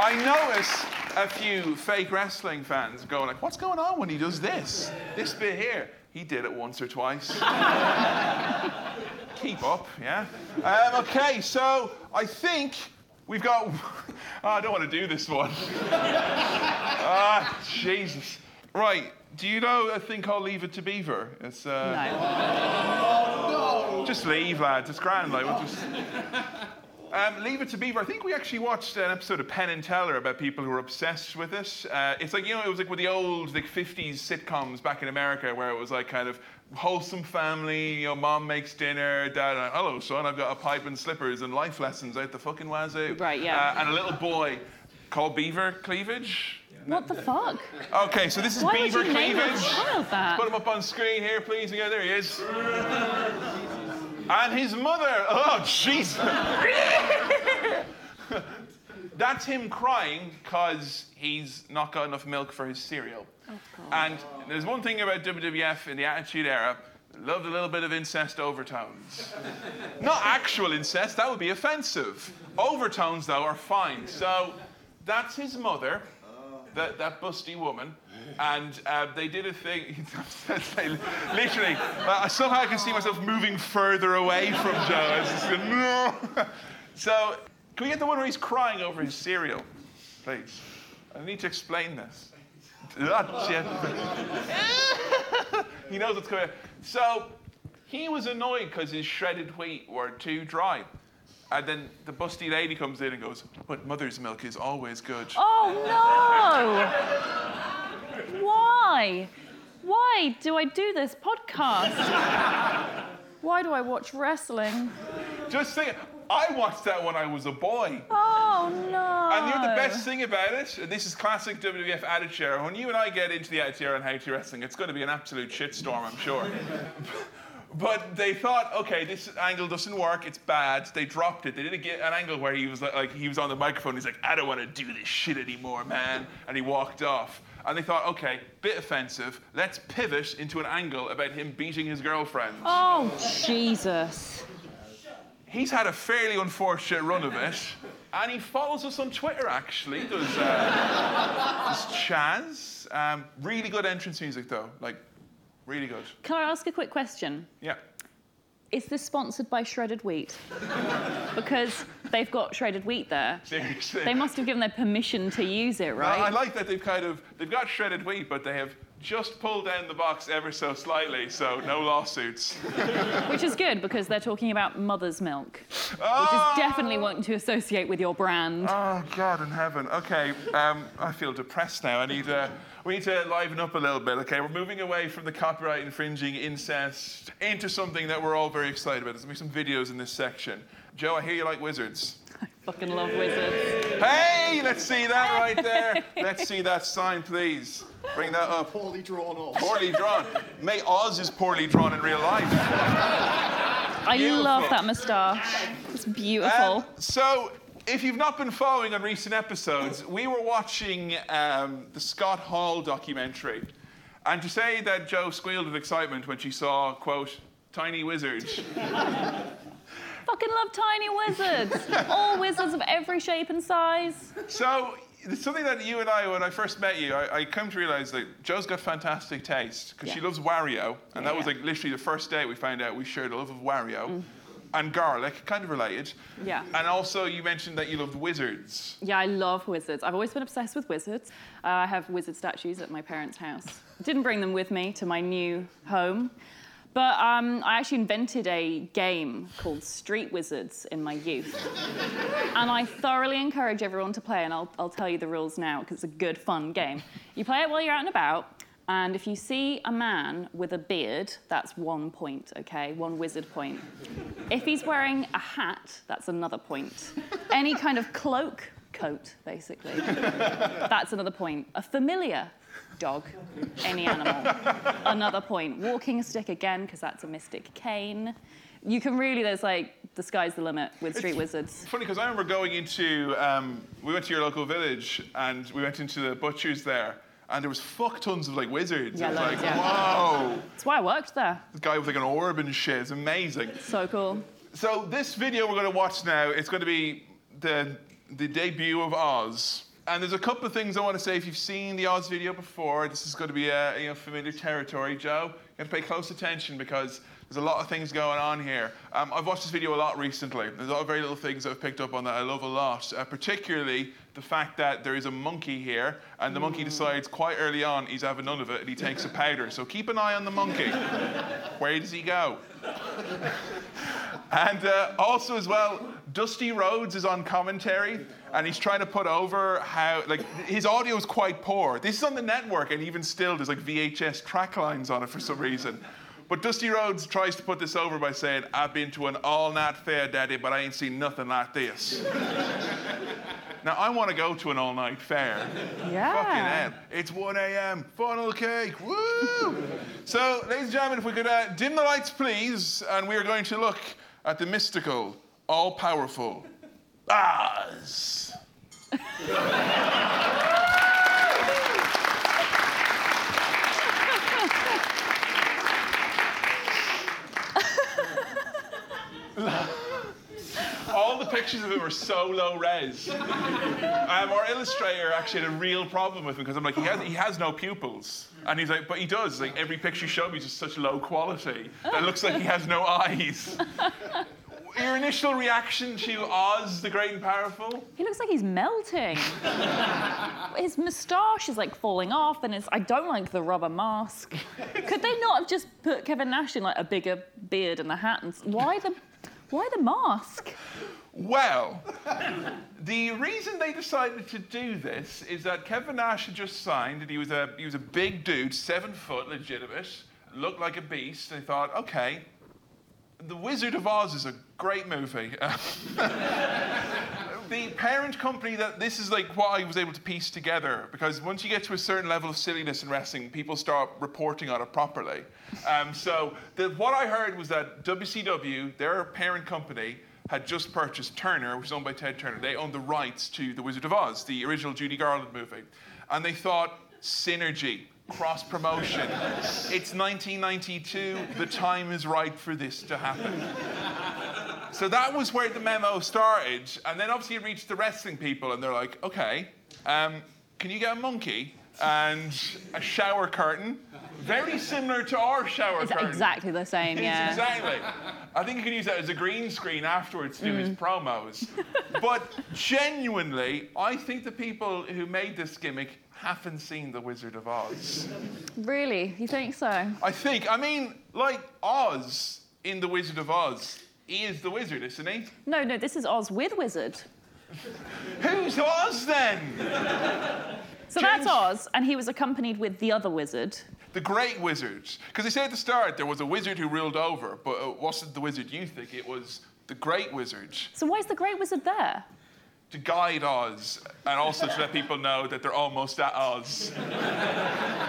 I notice a few fake wrestling fans going like, what's going on when he does this? This bit here. He did it once or twice. Keep up, yeah? Um, okay, so I think we've got... oh, I don't want to do this one. Ah, oh, Jesus. Right, do you know a thing called Leave it to Beaver? It's uh... no. Just leave, lads. It's grand. Like, we'll just... um, Leave it to Beaver. I think we actually watched an episode of Penn and Teller about people who were obsessed with it. Uh, it's like, you know, it was like with the old like fifties sitcoms back in America where it was like kind of wholesome family, you know, mom makes dinner, dad, and, hello, son, I've got a pipe and slippers and life lessons out the fucking wazoo. Right, yeah. Uh, and a little boy called Beaver Cleavage. What the fuck? Okay, so this is Why Beaver would you Cleavage. Name a child that? Let's put him up on screen here, please. Yeah, there he is. And his mother, oh, Jesus. That's him crying because he's not got enough milk for his cereal. Oh, God. And there's one thing about W W F in the Attitude Era, loved a little bit of incest overtones. Not actual incest, that would be offensive. Overtones, though, are fine. So that's his mother, that, that busty woman. And uh, they did a thing. Literally, uh, somehow I can see myself moving further away from Joe. Just, no. So, can we get the one where he's crying over his cereal, please? I need to explain this. He knows what's going on. So, he was annoyed because his shredded wheat were too dry. And then the busty lady comes in and goes, "But mother's milk is always good." Oh no! Why? Why do I do this podcast? Why do I watch wrestling? Just think, I watched that when I was a boy. Oh, no. And you know the best thing about it, and this is classic W W F Attitude Era, when you and I get into the Attitude Era on How to Wrestling, it's going to be an absolute shitstorm, I'm sure. But they thought, okay, this angle doesn't work, it's bad. They dropped it. They did a, an angle where he was like, like, he was on the microphone, he's like, "I don't want to do this shit anymore, man." And he walked off. And they thought, okay, bit offensive, let's pivot into an angle about him beating his girlfriend. Oh, Jesus. He's had a fairly unfortunate run of it. And he follows us on Twitter, actually. There's, uh, there's Chaz. Um, really good entrance music, though. Like, really good. Can I ask a quick question? Yeah. Is this sponsored by Shredded Wheat? Because they've got shredded wheat there. Seriously. They must have given their permission to use it, right? Well, I like that they've kind of... They've got shredded wheat, but they have just pulled down the box ever so slightly, so no lawsuits. Which is good, because they're talking about mother's milk, oh! Which is definitely wanting to associate with your brand. Oh, God in heaven. OK, um, I feel depressed now. I need... Uh, We need to liven up a little bit, okay? We're moving away from the copyright infringing incest into something that we're all very excited about. There's going to be some videos in this section. Joe, I hear you like wizards. I fucking love wizards. Hey, let's see that right there. Let's see that sign, please. Bring that up. Poorly drawn Oz. Poorly drawn. Mate, Oz is poorly drawn in real life. I beautiful. Love that moustache. It's beautiful. Um, so... If you've not been following on recent episodes, we were watching um, the Scott Hall documentary. And to say that Joe squealed with excitement when she saw, quote, tiny wizards. Fucking love tiny wizards. All wizards of every shape and size. So, something that you and I, when I first met you, I, I come to realise that Joe's got fantastic taste. Because yeah. she loves Wario. And yeah, that was like literally the first day we found out we shared a love of Wario. Mm. And garlic, kind of related. Yeah. And also, you mentioned that you loved wizards. Yeah, I love wizards. I've always been obsessed with wizards. Uh, I have wizard statues at my parents' house. Didn't bring them with me to my new home. But um, I actually invented a game called Street Wizards in my youth. And I thoroughly encourage everyone to play, and I'll, I'll tell you the rules now, because it's a good, fun game. You play it while you're out and about, And if you see a man with a beard, that's one point, okay? One wizard point. If he's wearing a hat, that's another point. Any kind of cloak, coat, basically, that's another point. A familiar, dog, any animal, another point. Walking stick again, because that's a mystic cane. You can really, there's like, the sky's the limit with street it's wizards. Funny, because I remember going into, um, we went to your local village, and we went into the butchers there, and there was fuck tons of like wizards. Yeah, it was loads, like, yeah. Wow. That's why I worked there. The guy with like an orb and shit, it's amazing. It's so cool. So this video we're going to watch now, it's going to be the the debut of Oz. And there's a couple of things I want to say. If you've seen the Oz video before, this is going to be a, you know, familiar territory, Joe. You have to pay close attention because there's a lot of things going on here. Um, I've watched this video a lot recently. There's a lot of very little things that I've picked up on that I love a lot, uh, particularly the fact that there is a monkey here, and the mm. monkey decides quite early on he's having none of it, and he takes a powder. So keep an eye on the monkey. Where does he go? And uh, also as well, Dusty Rhodes is on commentary, and he's trying to put over how, like, his audio is quite poor. This is on the network, and even still, there's like V H S track lines on it for some reason. But Dusty Rhodes tries to put this over by saying, I've been to an all-night fair, Daddy, but I ain't seen nothing like this. Now, I want to go to an all-night fair. Yeah. Fucking hell. It's one a.m. funnel cake. Woo! So, ladies and gentlemen, if we could uh, dim the lights, please, and we are going to look at the mystical, all-powerful Oz. All the pictures of him are so low res. Um, our illustrator actually had a real problem with him because I'm like, he has, he has no pupils. And he's like, but he does. Like, every picture you show me is just such low quality that it looks like he has no eyes. Your initial reaction to Oz, the Great and Powerful? He looks like he's melting. His moustache is, like, falling off, and it's, I don't like the rubber mask. Could they not have just put Kevin Nash in, like, a bigger beard and a hat? And why the, why the mask? Well, the reason they decided to do this is that Kevin Nash had just signed, and he was a, he was a big dude, seven foot, legitimate, looked like a beast. They thought, OK, The Wizard of Oz is a great movie. The parent company that this is like what I was able to piece together, because once you get to a certain level of silliness in wrestling, people start reporting on it properly. Um, so the, what I heard was that W C W, their parent company, had just purchased Turner, which is owned by Ted Turner. They owned the rights to The Wizard of Oz, the original Judy Garland movie, and they thought synergy. Cross-promotion. It's nineteen ninety-two. The time is right for this to happen. So that was where the memo started. And then obviously it reached the wrestling people, and they're like, OK, um, can you get a monkey and a shower curtain? Very similar to our shower it's curtain. It's exactly the same, it's yeah. Exactly. I think you can use that as a green screen afterwards to do mm. his promos. But genuinely, I think the people who made this gimmick haven't seen The Wizard of Oz. Really? You think so? I think. I mean, like Oz in The Wizard of Oz, he is the wizard, isn't he? No, no, this is Oz with wizard. Who's Oz, then? So James... that's Oz, and he was accompanied with the other wizard. The great wizard. Because they say at the start there was a wizard who ruled over, but it wasn't the wizard you think, it was the great wizard. So why is the great wizard there? To guide Oz, and also to let people know that they're almost at Oz.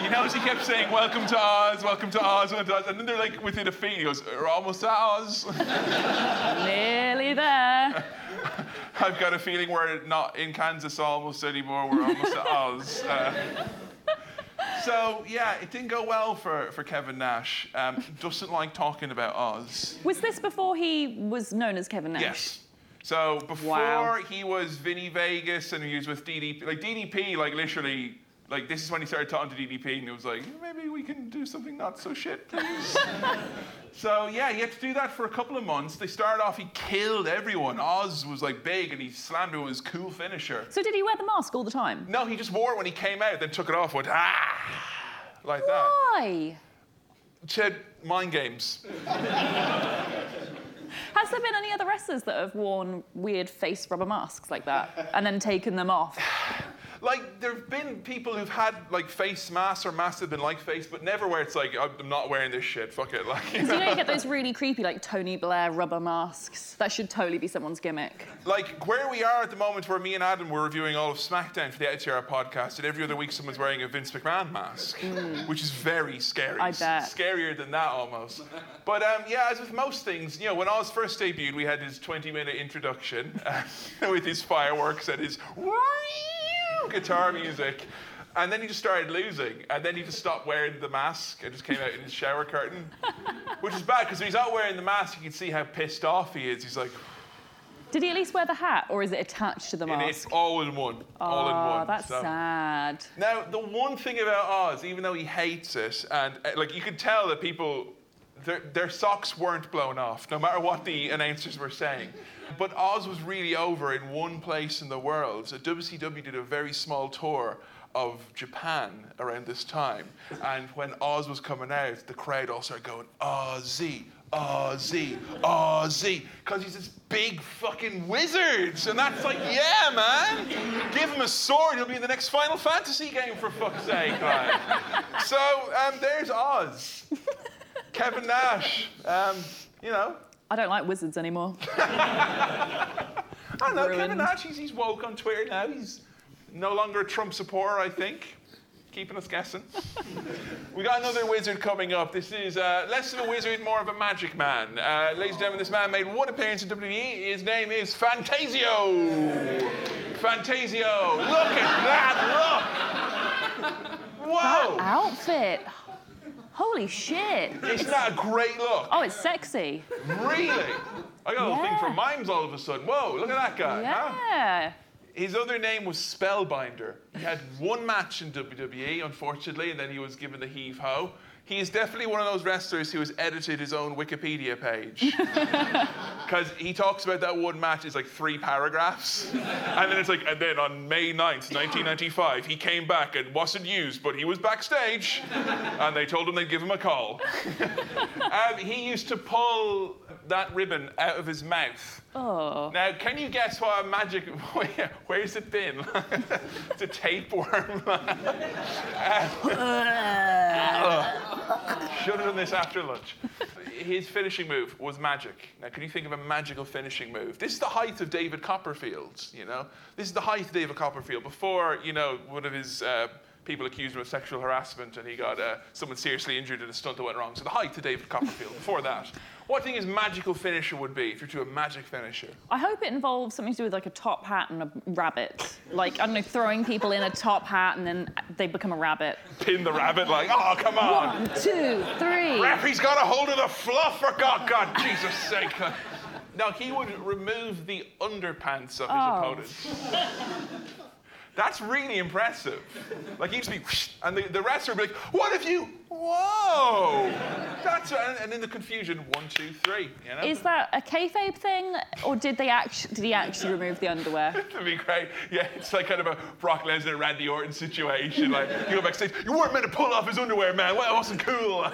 You know, as he kept saying, welcome to Oz, welcome to Oz, welcome to Oz, and then they're like within a feet, he goes, we're almost at Oz. Nearly there. I've got a feeling we're not in Kansas almost anymore, we're almost at Oz. Uh, So, yeah, it didn't go well for, for Kevin Nash. Um, doesn't like talking about Oz. Was this before he was known as Kevin Nash? Yes. So before wow. he was Vinny Vegas and he was with D D P. Like, D D P, like, literally, like, this is when he started talking to D D P and it was like, maybe we can do something not so shit, please. So, yeah, he had to do that for a couple of months. They started off, he killed everyone. Oz was, like, big and he slammed him with his cool finisher. So did he wear the mask all the time? No, he just wore it when he came out, then took it off, went, ah, like that. Why? Said mind games. Has there been any other wrestlers that have worn weird face rubber masks like that and then taken them off? Like, there have been people who've had, like, face masks or masks that have been like face, but never where it's like, I'm not wearing this shit, fuck it. Like, you know, you get those really creepy, like, Tony Blair rubber masks. That should totally be someone's gimmick. Like, where we are at the moment, where me and Adam were reviewing all of SmackDown for the Attitude Era podcast, and every other week someone's wearing a Vince McMahon mask, mm. which is very scary. I bet. Scarier than that, almost. But, um, yeah, as with most things, you know, when Oz first debuted, we had his twenty-minute introduction uh, with his fireworks and his guitar music, and then he just started losing, and then he just stopped wearing the mask and just came out in his shower curtain, which is bad, because when he's not wearing the mask, you can see how pissed off he is. He's like... Did he at least wear the hat, or is it attached to the mask? It's all in one. Oh, all in one. That's so sad. Now, the one thing about Oz, even though he hates it, and uh, like you could tell that people... Their, their socks weren't blown off, no matter what the announcers were saying. But Oz was really over in one place in the world. So W C W did a very small tour of Japan around this time. And when Oz was coming out, the crowd all started going, Ozzy, Ozzy, Ozzy, because he's this big fucking wizard. And that's like, yeah, man. Give him a sword, he'll be in the next Final Fantasy game, for fuck's sake. Like. So um, there's Oz. Kevin Nash, um, you know. I don't like wizards anymore. I don't know, Ruined. Kevin Nash, he's, he's woke on Twitter now. He's no longer a Trump supporter, I think. Keeping us guessing. We got another wizard coming up. This is uh, less of a wizard, more of a magic man. Uh, ladies and gentlemen, this man made one appearance in W W E. His name is Fantasio. Fantasio. Look at that look. Whoa. That outfit. Holy shit. Isn't that a great look? Oh, it's sexy. Really? I got a yeah. thing for mimes all of a sudden. Whoa, look at that guy. Yeah. Huh? His other name was Spellbinder. He had one match in W W E, unfortunately, and then he was given the heave-ho. He is definitely one of those wrestlers who has edited his own Wikipedia page. Because he talks about that one match, it's like three paragraphs. And then it's like, and then on May ninth, nineteen ninety-five, he came back and wasn't used, but he was backstage. And they told him they'd give him a call. um, he used to pull that ribbon out of his mouth. Oh. Now, can you guess what a magic... Where's it been? It's a tapeworm. uh, Should have done this after lunch. His finishing move was magic. Now, can you think of a magical finishing move? This is the height of David Copperfield, you know? This is the height of David Copperfield. Before, you know, one of his uh, people accused him of sexual harassment and he got uh, someone seriously injured in a stunt that went wrong. So the height of David Copperfield, before that. What do you think his magical finisher would be if you're to a magic finisher? I hope it involves something to do with, like, a top hat and a rabbit. Like, I don't know, throwing people in a top hat and then they become a rabbit. Pin the rabbit, like, oh, come on. One, two, three. Referee's got a hold of the fluff, for God, God, Jesus' sake. Now, he would remove the underpants of oh. his opponent. That's really impressive. Like, he'd just be... Whoosh, and the, the wrestler would be like, what if you... Whoa! That's and, and in the confusion, one, two, three. You know? Is that a kayfabe thing, or did they actually did he actually remove the underwear? That'd be great. Yeah, it's like kind of a Brock Lesnar, Randy Orton situation. Like you go backstage, you weren't meant to pull off his underwear, man. Well, it wasn't cool.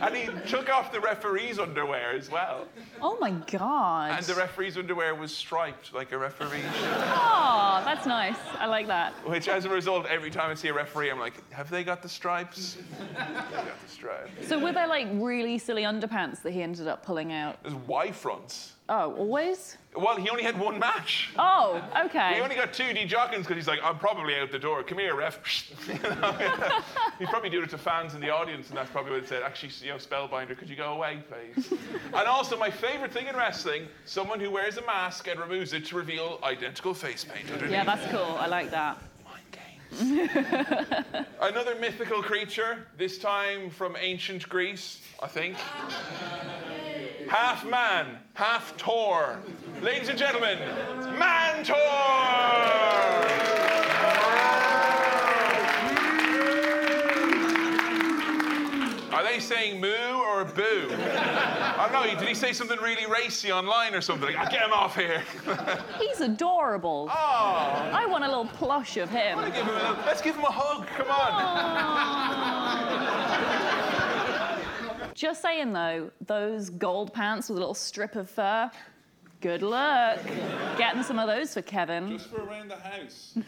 And he took off the referee's underwear as well. Oh my God! And the referee's underweer was striped like a referee. Oh, that's nice. I like that. Which, as a result, every time I see a referee, I'm like, have they got the stripes? Got the stripes. So were there, like, really silly underpants that he ended up pulling out? There's Y fronts. Oh, always? Well, he only had one match. Oh, okay. He only got two D-Jockins because he's like, I'm probably out the door. Come here, ref. You know? He's probably doing it to fans in the audience, and that's probably what it said. Actually, you know, Spellbinder, could you go away, please? And also, my favourite thing in wrestling, someone who wears a mask and removes it to reveal identical face paint underneath. Yeah, that's cool. I like that. Another mythical creature, this time from ancient Greece, I think. Half man, half Tor. Ladies and gentlemen, Mantaur! Are they saying moo or boo? I don't know, did he say something really racy online or something? Like, get him off here. He's adorable. Oh. I want a little plush of him. I want to give him a little... Let's give him a hug, come on. Just saying, though, those gold pants with a little strip of fur, Good luck. Getting some of those for Kevin. Just for around the house.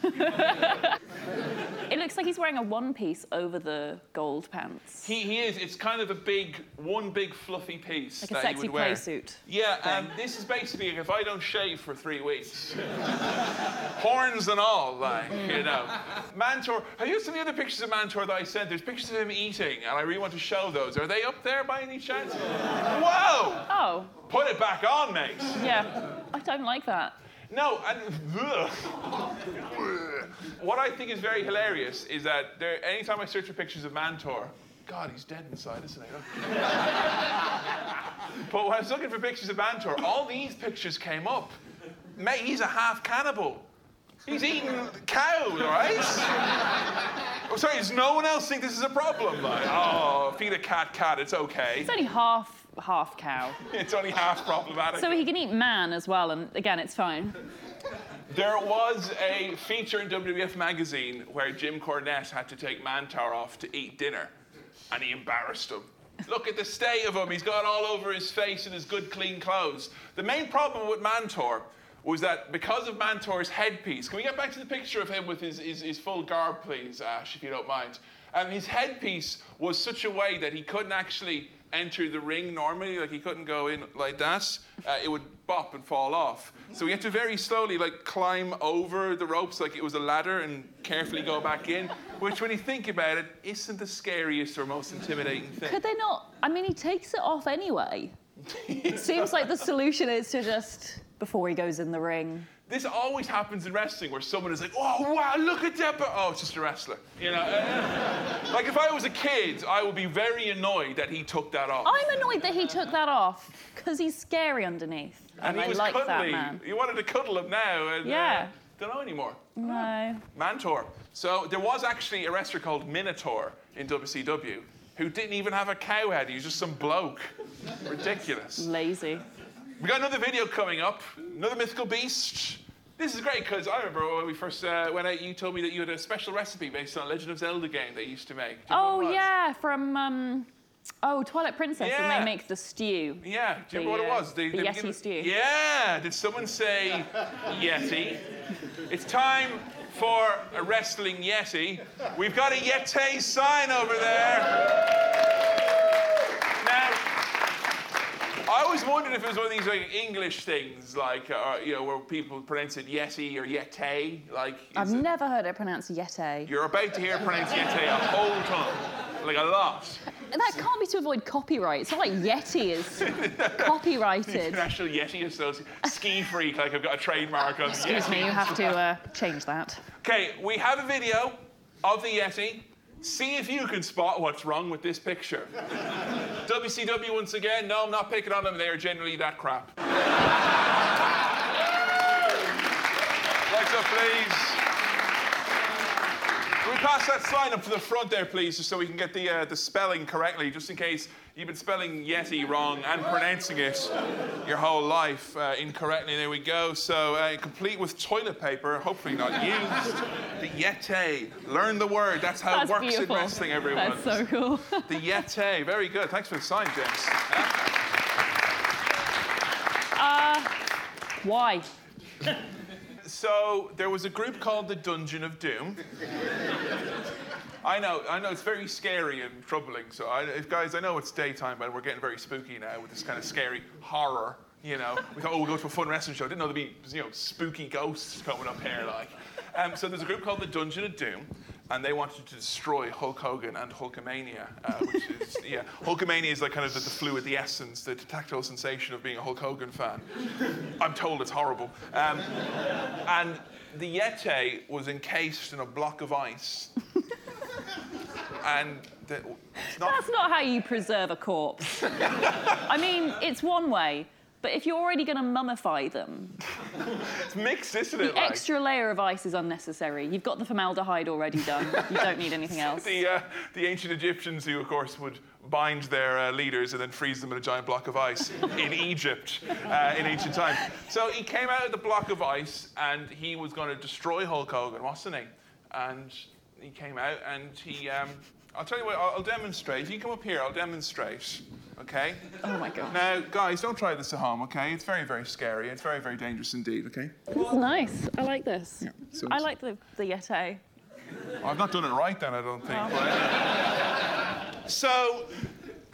It looks like he's wearing a one-piece over the gold pants. He, he is. It's kind of a big, one big fluffy piece like that he would wear. Like a sexy play suit. Yeah, um, this is basically if I don't shave for three weeks. Horns and all, like, you know. Mantaur, have you seen the other pictures of Mantaur that I sent? There's pictures of him eating, and I really want to show those. Are they up there by any chance? Whoa! Oh. Put it back on, mate. Yeah, I don't like that. No, and what I think is very hilarious is that there, anytime I search for pictures of Mantaur, God, he's dead inside, isn't he? But when I was looking for pictures of Mantaur, all these pictures came up. Mate, he's a half cannibal. He's eating cow, right? Oh, sorry, does no one else think this is a problem? Like, oh, feed a cat, cat, it's okay. It's only half. Half cow. It's only half problematic. So he can eat man as well, and again, it's fine. There was a feature in W W F magazine where Jim Cornette had to take Mantaur off to eat dinner, and he embarrassed him. Look at the state of him. He's got all over his face in his good, clean clothes. The main problem with Mantaur was that because of Mantaur's headpiece... Can we get back to the picture of him with his, his, his full garb, please, Ash, if you don't mind? And his headpiece was such a way that he couldn't actually... enter the ring normally, like he couldn't go in like that. Uh, it would bop and fall off. So he had to very slowly, like, climb over the ropes like it was a ladder and carefully go back in, which, when you think about it, isn't the scariest or most intimidating thing. Could they not? I mean, he takes it off anyway. It seems like the solution is to just, before he goes in the ring... This always happens in wrestling, where someone is like, oh, wow, look at that... Oh, it's just a wrestler, you know? Like, if I was a kid, I would be very annoyed that he took that off. I'm annoyed that he took that off, because he's scary underneath. And, and he I was like cuddling. That, man. You wanted to cuddle him now, and... Yeah. Uh, don't know anymore. No. Mantaur. So there was actually a wrestler called Minotaur in W C W who didn't even have a cow head. He was just some bloke. Ridiculous. Lazy. We got another video coming up, another mythical beast. This is great, because I remember when we first uh, went out, you told me that you had a special recipe based on a Legend of Zelda game they used to make. Oh, yeah, from, um, oh, Twilight Princess, yeah. And they make the stew. Yeah, do you the, remember what it was? They, the they Yeti stew. Yeah, did someone say Yeti? It's time for a wrestling Yeti. We've got a Yeti sign over there. Now... I always wondered if it was one of these like English things, like uh, you know, where people pronounce it Yeti or Yeti. Like I've never heard it pronounced Yeti. You're about to hear it pronounced Yeti a whole ton, like a lot. That can't be to avoid copyright. It's not like Yeti is copyrighted. The International Yeti Association. Ski freak, like I've got a trademark on. Excuse Yeti. Me, you have to uh, change that. Okay, we have a video of the Yeti. See if you can spot what's wrong with this picture. W C W once again, no, I'm not picking on them. They are generally that crap. Lights up, please. Can we pass that sign up to the front there, please, just so we can get the, uh, the spelling correctly, just in case you've been spelling Yeti wrong and pronouncing it your whole life uh, incorrectly. There we go. So, uh, complete with toilet paper, hopefully not used. The Yeti. Learn the word. That's how That's it works beautiful. In wrestling, everyone. That's so cool. The Yeti. Very good. Thanks for the sign, James. Uh, why? So, there was a group called the Dungeon of Doom. I know, I know, it's very scary and troubling. So, I, guys, I know it's daytime, but we're getting very spooky now with this kind of scary horror, you know. We thought, oh, we'll go to a fun wrestling show. Didn't know there'd be, you know, spooky ghosts coming up here, like. Um, so there's a group called the Dungeon of Doom, and they wanted to destroy Hulk Hogan and Hulkamania, uh, which is, yeah. Hulkamania is like kind of the, the fluid, the essence, the tactile sensation of being a Hulk Hogan fan. I'm told it's horrible. Um, and the Yeti was encased in a block of ice. And the, not that's not how you preserve a corpse. I mean, it's one way, but if you're already going to mummify them... It's mixed, isn't it? The like? Extra layer of ice is unnecessary. You've got the formaldehyde already done. You don't need anything else. The, uh, the ancient Egyptians who, of course, would bind their uh, leaders and then freeze them in a giant block of ice in Egypt uh, in ancient times. So he came out of the block of ice and he was going to destroy Hulk Hogan, wasn't he? And... he came out and he, um, I'll tell you what, I'll, I'll demonstrate. If you come up here, I'll demonstrate, okay? Oh, my God. Now, guys, don't try this at home, okay? It's very, very scary. It's very, very dangerous indeed, okay? This is nice. I like this. Yeah, so I like the, the Yeti. I've not done it right then, I don't think. Oh. But... so,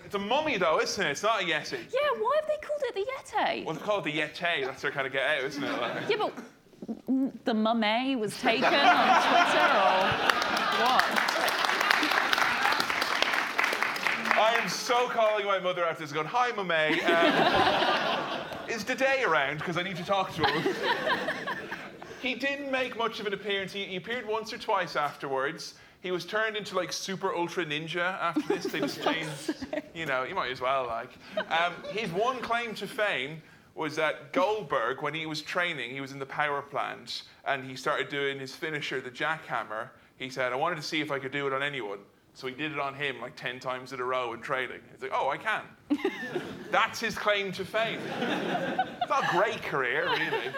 it's a mummy, though, isn't it? It's not a Yeti. Yeah, why have they called it the Yeti? Well, they called it the Yeti. That's their kind of get out, isn't it? Like... yeah, but... the mummy was taken on Twitter or what? I am so calling my mother after this going, hi, mummy. Um, is Dede around? Because I need to talk to him. He didn't make much of an appearance. He, he appeared once or twice afterwards. He was turned into, like, super ultra ninja after this. They just changed, you know, you might as well, like. Um, his one claim to fame was that Goldberg, when he was training, he was in the power plant, and he started doing his finisher, the jackhammer. He said, I wanted to see if I could do it on anyone. So he did it on him like ten times in a row in training. He's like, oh, I can. That's his claim to fame. It's not a great career, really.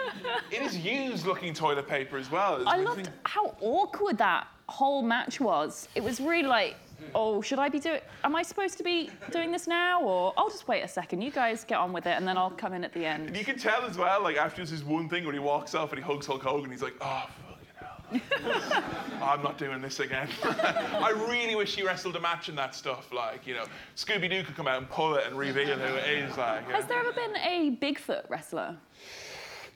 It is used-looking toilet paper as well. I loved think... how awkward that whole match was. It was really like... oh, should I be doing... am I supposed to be doing this now? Or I'll just wait a second. You guys get on with it, and then I'll come in at the end. And you can tell as well, like, after this one thing, when he walks off and he hugs Hulk Hogan, he's like, oh, fucking hell. I'm not doing this again. I really wish he wrestled a match in that stuff. Like, you know, Scooby-Doo could come out and pull it and reveal who it is. Like, has yeah. there ever been a Bigfoot wrestler?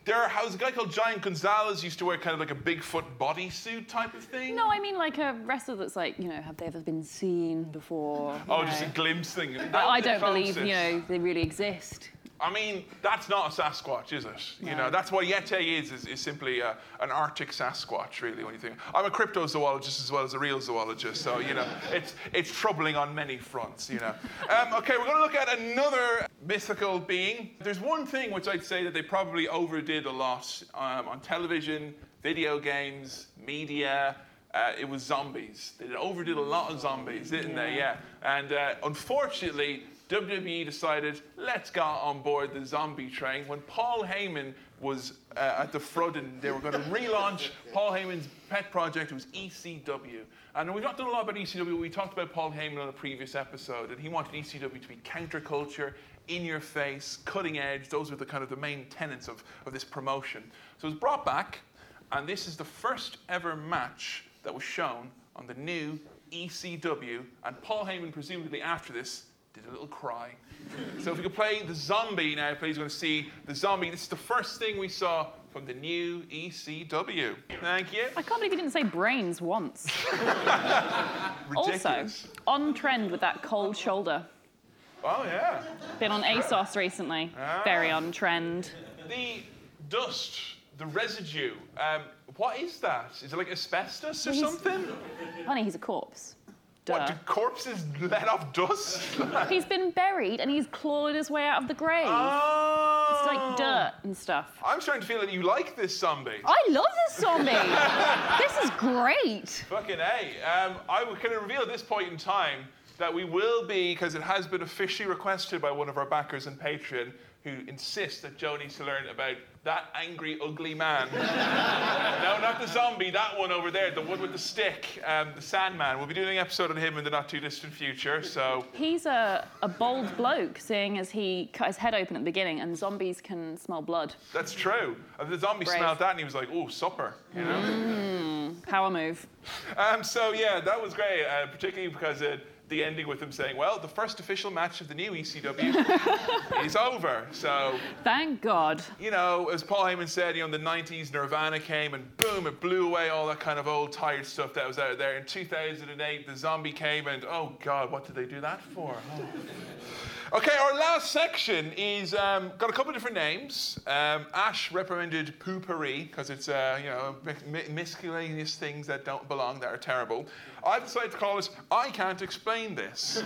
There are, was a guy called Giant Gonzalez used to wear kind of like a Bigfoot bodysuit type of thing. No, I mean like a wrestler that's like, you know, have they ever been seen before? Oh, know? Just a glimpse thing. That I don't believe, you know, they really exist. I mean, that's not a Sasquatch, is it? No. You know, that's what Yeti is, is, is simply a, an Arctic Sasquatch, really, when you think. I'm a cryptozoologist as well as a real zoologist, so, you know, it's it's troubling on many fronts, you know. Um, OK, we're going to look at another mythical being. There's one thing which I'd say that they probably overdid a lot um, on television, video games, media. Uh, it was zombies. They overdid a lot of zombies, didn't yeah. they? Yeah. And uh, unfortunately... W W E decided, let's go on board the zombie train. When Paul Heyman was uh, at the Froden, they were going to relaunch Paul Heyman's pet project. It was E C W. And we've not done a lot about E C W. We talked about Paul Heyman on a previous episode, and he wanted E C W to be counterculture, in your face, cutting edge. Those were the kind of the main tenets of, of this promotion. So it was brought back, and this is the first ever match that was shown on the new E C W. And Paul Heyman, presumably after this, did a little cry. So if we could play the zombie now, please. We're going to see the zombie. This is the first thing we saw from the new E C W. Thank you. I can't believe you didn't say brains once. Ridiculous. Also, on trend with that cold shoulder. Oh, yeah. Been on ASOS recently. Ah. Very on trend. The dust, the residue, um, what is that? Is it like asbestos or he's... something? Honey, he's a corpse. Duh. What, do corpses let off dust? He's been buried and he's clawed his way out of the grave. Oh. It's like dirt and stuff. I'm starting to feel that you like this zombie. I love this zombie. This is great. Fucking A. Um, I can reveal at this point in time that we will be, because it has been officially requested by one of our backers and Patreon, who insists that Joe needs to learn about that angry, ugly man. No, not the zombie, that one over there, the one with the stick, um, the Sandman. We'll be doing an episode on him in the not-too-distant future, so... He's a, a bold bloke, seeing as he cut his head open at the beginning, and zombies can smell blood. That's true. The zombie Brave. smelled that, and he was like, oh, supper, you know? Mm, power move. Um, so, yeah, that was great, uh, particularly because... it. The ending with him saying, well, the first official match of the new E C W is over, so... Thank God. You know, as Paul Heyman said, you know, in the nineties, Nirvana came and boom, it blew away all that kind of old, tired stuff that was out there. In two thousand eight, the zombie came and, oh, God, what did they do that for? Oh. OK, our last section is... Um, got a couple of different names. Um, Ash recommended poo-pourri, because it's, uh, you know, mis- miscellaneous things that don't belong, that are terrible. I've decided to call this I Can't Explain This.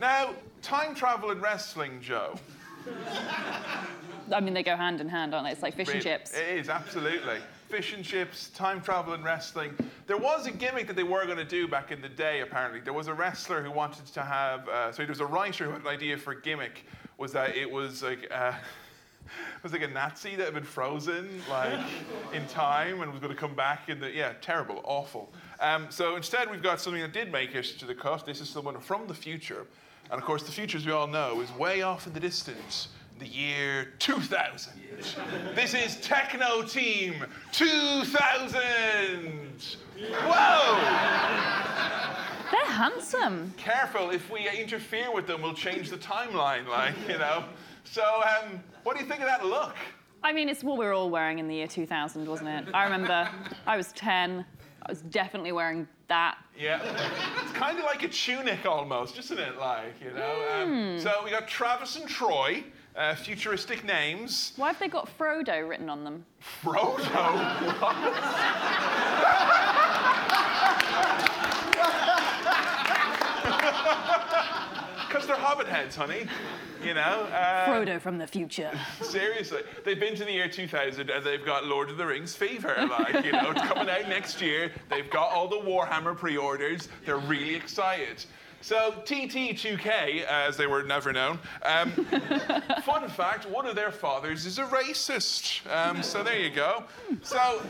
Now, time travel and wrestling, Joe. I mean, they go hand in hand, aren't they? It's like fish really, and chips. It is, absolutely. Fish and chips, time travel and wrestling. There was a gimmick that they were going to do back in the day, apparently. There was a wrestler who wanted to have... Uh, so there was a writer who had an idea for a gimmick, was that it was like... Uh, was like a Nazi that had been frozen like in time and was going to come back in the, yeah, terrible, awful. Um, so instead we've got something that did make it to the cut. This is someone from the future. And of course the future, as we all know, is way off in the distance, the year two thousand. This is Techno Team two thousand. Whoa! They're handsome. Careful, if we interfere with them, we'll change the timeline, like, you know. So, um, what do you think of that look? I mean, it's what we were all wearing in the year two thousand, wasn't it? I remember I was ten. I was definitely wearing that. Yeah. It's kind of like a tunic almost, isn't it? Like, you know. Mm. Um, so we got Travis and Troy, uh, futuristic names. Why have they got Frodo written on them? Frodo? Because they're hobbit heads, honey. You know? Uh, Frodo from the future. Seriously. They've been to the year two thousand and they've got Lord of the Rings fever. Like, you know, it's coming out next year. They've got all the Warhammer pre-orders. They're really excited. So, T T two K, as they were never known. Um, fun fact, one of their fathers is a racist. Um, so there you go. So...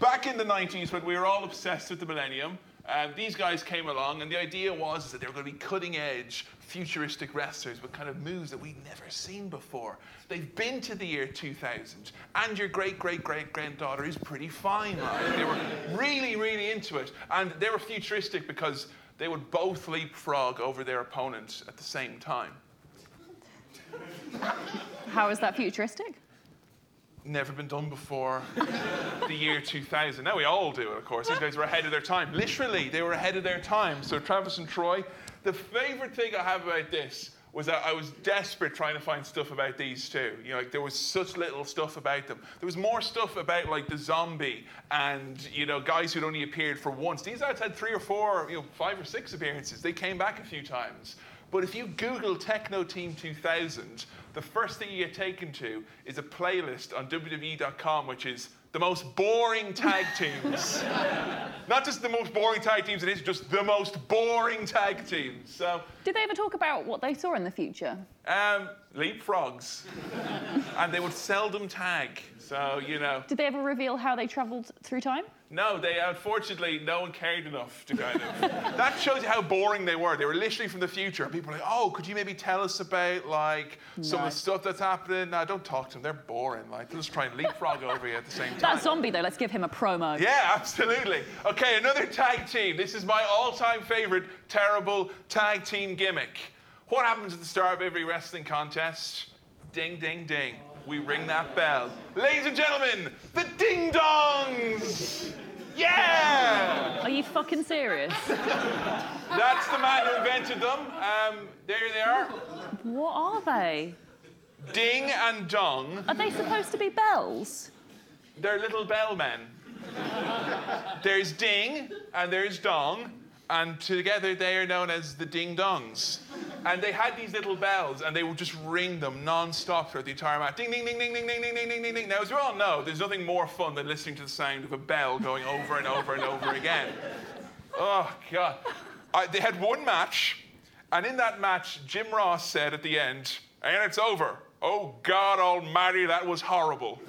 Back in the nineties, when we were all obsessed with the millennium, Um, these guys came along, and the idea was that they were going to be cutting-edge, futuristic wrestlers with kind of moves that we'd never seen before. They've been to the year two thousand, and your great-great-great-granddaughter is pretty fine. Right? They were really, really into it, and they were futuristic because they would both leapfrog over their opponents at the same time. How is that futuristic? Never been done before. The year two thousand. Now we all do it, of course. These guys were ahead of their time. Literally, they were ahead of their time. So Travis and Troy. The favourite thing I have about this was that I was desperate trying to find stuff about these two. You know, like, there was such little stuff about them. There was more stuff about, like, the zombie and, you know, guys who'd only appeared for once. These guys had three or four, you know, five or six appearances. They came back a few times. But if you Google Techno Team two thousand, the first thing you get taken to is a playlist on W W E dot com, which is the most boring tag teams. Not just the most boring tag teams, it is just the most boring tag teams. So, did they ever talk about what they saw in the future? Um, leapfrogs. And they would seldom tag, so, you know. Did they ever reveal how they travelled through time? No, they, unfortunately, no one cared enough to kind of... That shows you how boring they were. They were literally from the future. And people were like, oh, could you maybe tell us about, like, some no. of the stuff that's happening? No, don't talk to them. They're boring. Like, they'll just try and leapfrog over you at the same time. That zombie, though, let's give him a promo. Yeah, absolutely. OK, another tag team. This is my all-time favourite terrible tag team gimmick. What happens at the start of every wrestling contest? Ding, ding, ding. We ring that bell. Ladies and gentlemen, the Ding-Dongs! Yeah! Are you fucking serious? That's the man who invented them. Um, there they are. What are they? Ding and dong. Are they supposed to be bells? They're little bellmen. There's ding and there's dong, and together they are known as the Ding-Dongs. And they had these little bells, and they would just ring them non-stop throughout the entire match. Ding, ding, ding, ding, ding, ding, ding, ding, ding, ding, ding. Now, as you all know, there's nothing more fun than listening to the sound of a bell going over and over and over again. Oh, God. I, they had one match, and in that match, Jim Ross said at the end, and it's over. Oh, God almighty, that was horrible.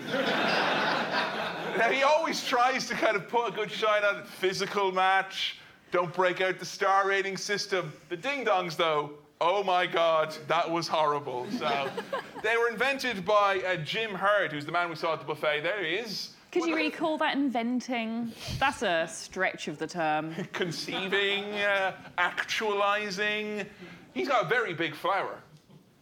Now, he always tries to kind of put a good shine on a physical match. Don't break out the star rating system. The Ding-Dongs, though, oh my God, that was horrible. So they were invented by uh, Jim Herd, who's the man we saw at the buffet. There he is. Could you really call that inventing? That's a stretch of the term. Conceiving, uh, actualising. He's got a very big flower.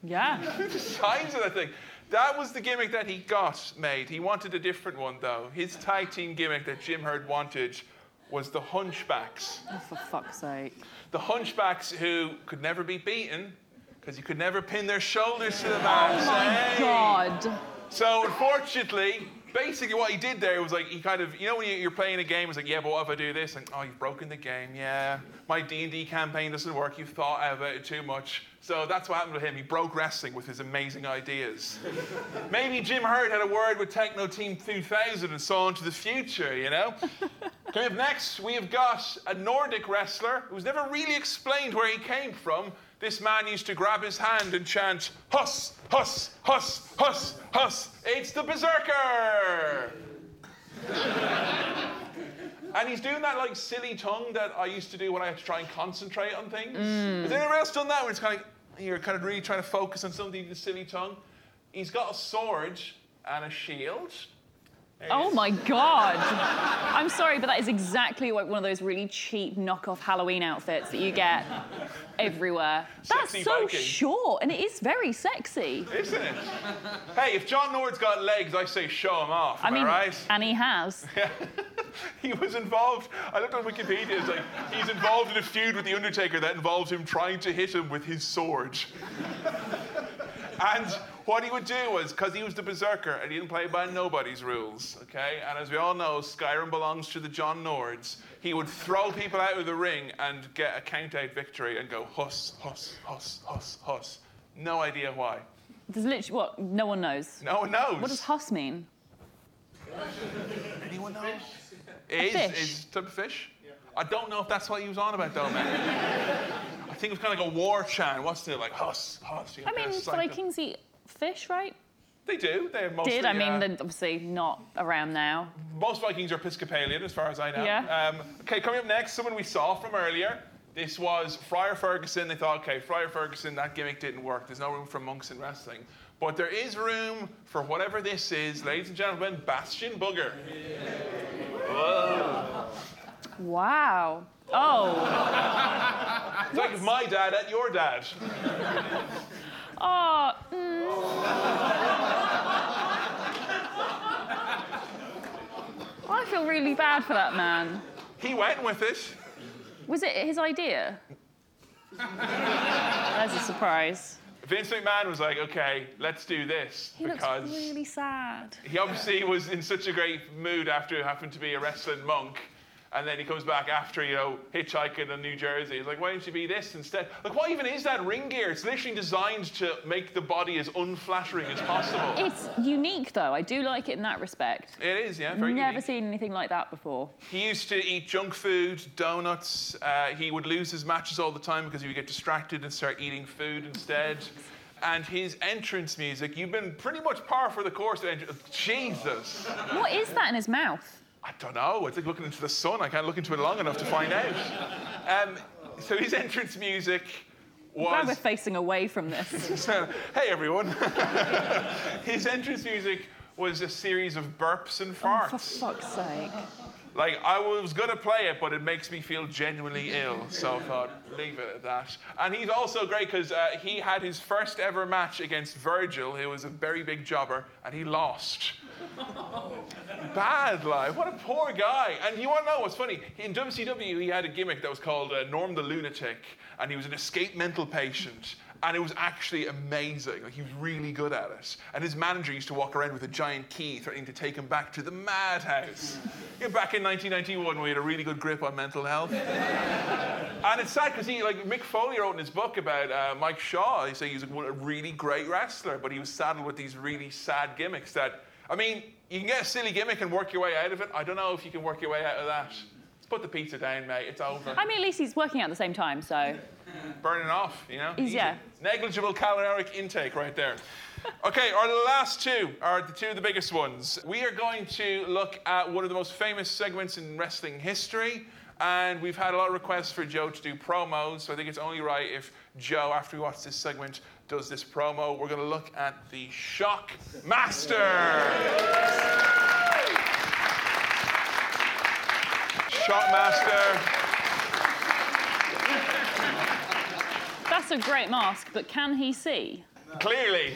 Yeah. The size of that thing. That was the gimmick that he got made. He wanted a different one, though. His tag team gimmick that Jim Herd wanted was the Hunchbacks. Oh, for fuck's sake. The Hunchbacks who could never be beaten because you could never pin their shoulders to the match. Oh, my hey. God. So, unfortunately, basically what he did there was like, he kind of, you know when you're playing a game, it's like, yeah, but what if I do this? And, oh, you've broken the game, yeah. My D and D campaign doesn't work. You've thought about it too much. So that's what happened to him. He broke wrestling with his amazing ideas. Maybe Jim Herd had a word with Techno Team two thousand and saw into the future, you know? Coming up next, we have got a Nordic wrestler who's never really explained where he came from. This man used to grab his hand and chant, "Huss, huss, huss, huss, huss, it's the Berserker!" And he's doing that, like, silly tongue that I used to do when I had to try and concentrate on things. Mm. Has anyone else done that? Where it's kind of like, you're kind of really trying to focus on something with a silly tongue. He's got a sword and a shield. Oh, my God. I'm sorry, but that is exactly like one of those really cheap knockoff Halloween outfits that you get everywhere. That's sexy so Viking. Short, and it is very sexy. Isn't it? Hey, if John Nord's got legs, I say show him off, am I mean, I right? And he has. Yeah. He was involved... I looked on Wikipedia, it's like, he's involved in a feud with The Undertaker that involved him trying to hit him with his sword. And what he would do was, because he was the Berserker and he didn't play by nobody's rules, okay? And as we all know, Skyrim belongs to the John Nords. He would throw people out of the ring and get a count-out victory and go, huss, huss, huss, huss, huss. No idea why. There's literally, what, no one knows? No one knows. What does huss mean? Anyone know? It is, is type of fish. Yeah. I don't know if that's what he was on about, though, man. I think it was kind of like a war chant. What's it like? Huss, huss. You know, I mean, Vikings eat fish, right? They do. They mostly did. I mean, uh, they're obviously not around now. Most Vikings are Episcopalian, as far as I know. Yeah. Um, okay, coming up next, someone we saw from earlier. This was Friar Ferguson. They thought, okay, Friar Ferguson, that gimmick didn't work. There's no room for monks in wrestling. But there is room for whatever this is, ladies and gentlemen, Bastion Booger. Whoa. Wow. Oh. It's like my dad at your dad. Oh. Mm. I feel really bad for that man. He went with it. Was it his idea? That's a surprise. Vince McMahon was like, okay, let's do this. He because looks really sad. He obviously was in such a great mood after happened to be a wrestling monk. And then he comes back after, you know, hitchhiking in New Jersey. He's like, why don't you be this instead? Like, what even is that ring gear? It's literally designed to make the body as unflattering as possible. It's unique, though. I do like it in that respect. It is, yeah, very Never unique. Never seen anything like that before. He used to eat junk food, donuts. Uh, he would lose his matches all the time because he would get distracted and start eating food instead. And his entrance music, you've been pretty much par for the course of entrance. Jesus! What is that in his mouth? I don't know. It's like looking into the sun. I can't look into it long enough to find out. Um, so his entrance music was... I'm glad we're facing away from this. So, hey, everyone. His entrance music was a series of burps and farts. Oh, for fuck's sake. Like, I was going to play it, but it makes me feel genuinely ill. So I thought, leave it at that. And he's also great because uh, he had his first ever match against Virgil, who was a very big jobber, and he lost. Bad life. What a poor guy. And you want to know what's funny? In W C W, he had a gimmick that was called uh, Norm the Lunatic, and he was an escaped mental patient. And it was actually amazing. Like, he was really good at it. And his manager used to walk around with a giant key threatening to take him back to the madhouse. You know, back in nineteen ninety-one, we had a really good grip on mental health. And it's sad because he, like, Mick Foley wrote in his book about uh, Mike Shaw. He said he was a really great wrestler, but he was saddled with these really sad gimmicks that, I mean, you can get a silly gimmick and work your way out of it. I don't know if you can work your way out of that. Put the pizza down, mate. It's over. I mean, at least he's working out at the same time, so... Burning off, you know? He's, yeah. Negligible caloric intake right there. OK, our last two are the two of the biggest ones. We are going to look at one of the most famous segments in wrestling history, and we've had a lot of requests for Joe to do promos, so I think it's only right if Joe, after we watch this segment, does this promo. We're going to look at the Shock Master! Shockmaster. That's a great mask, but can he see? No. Clearly.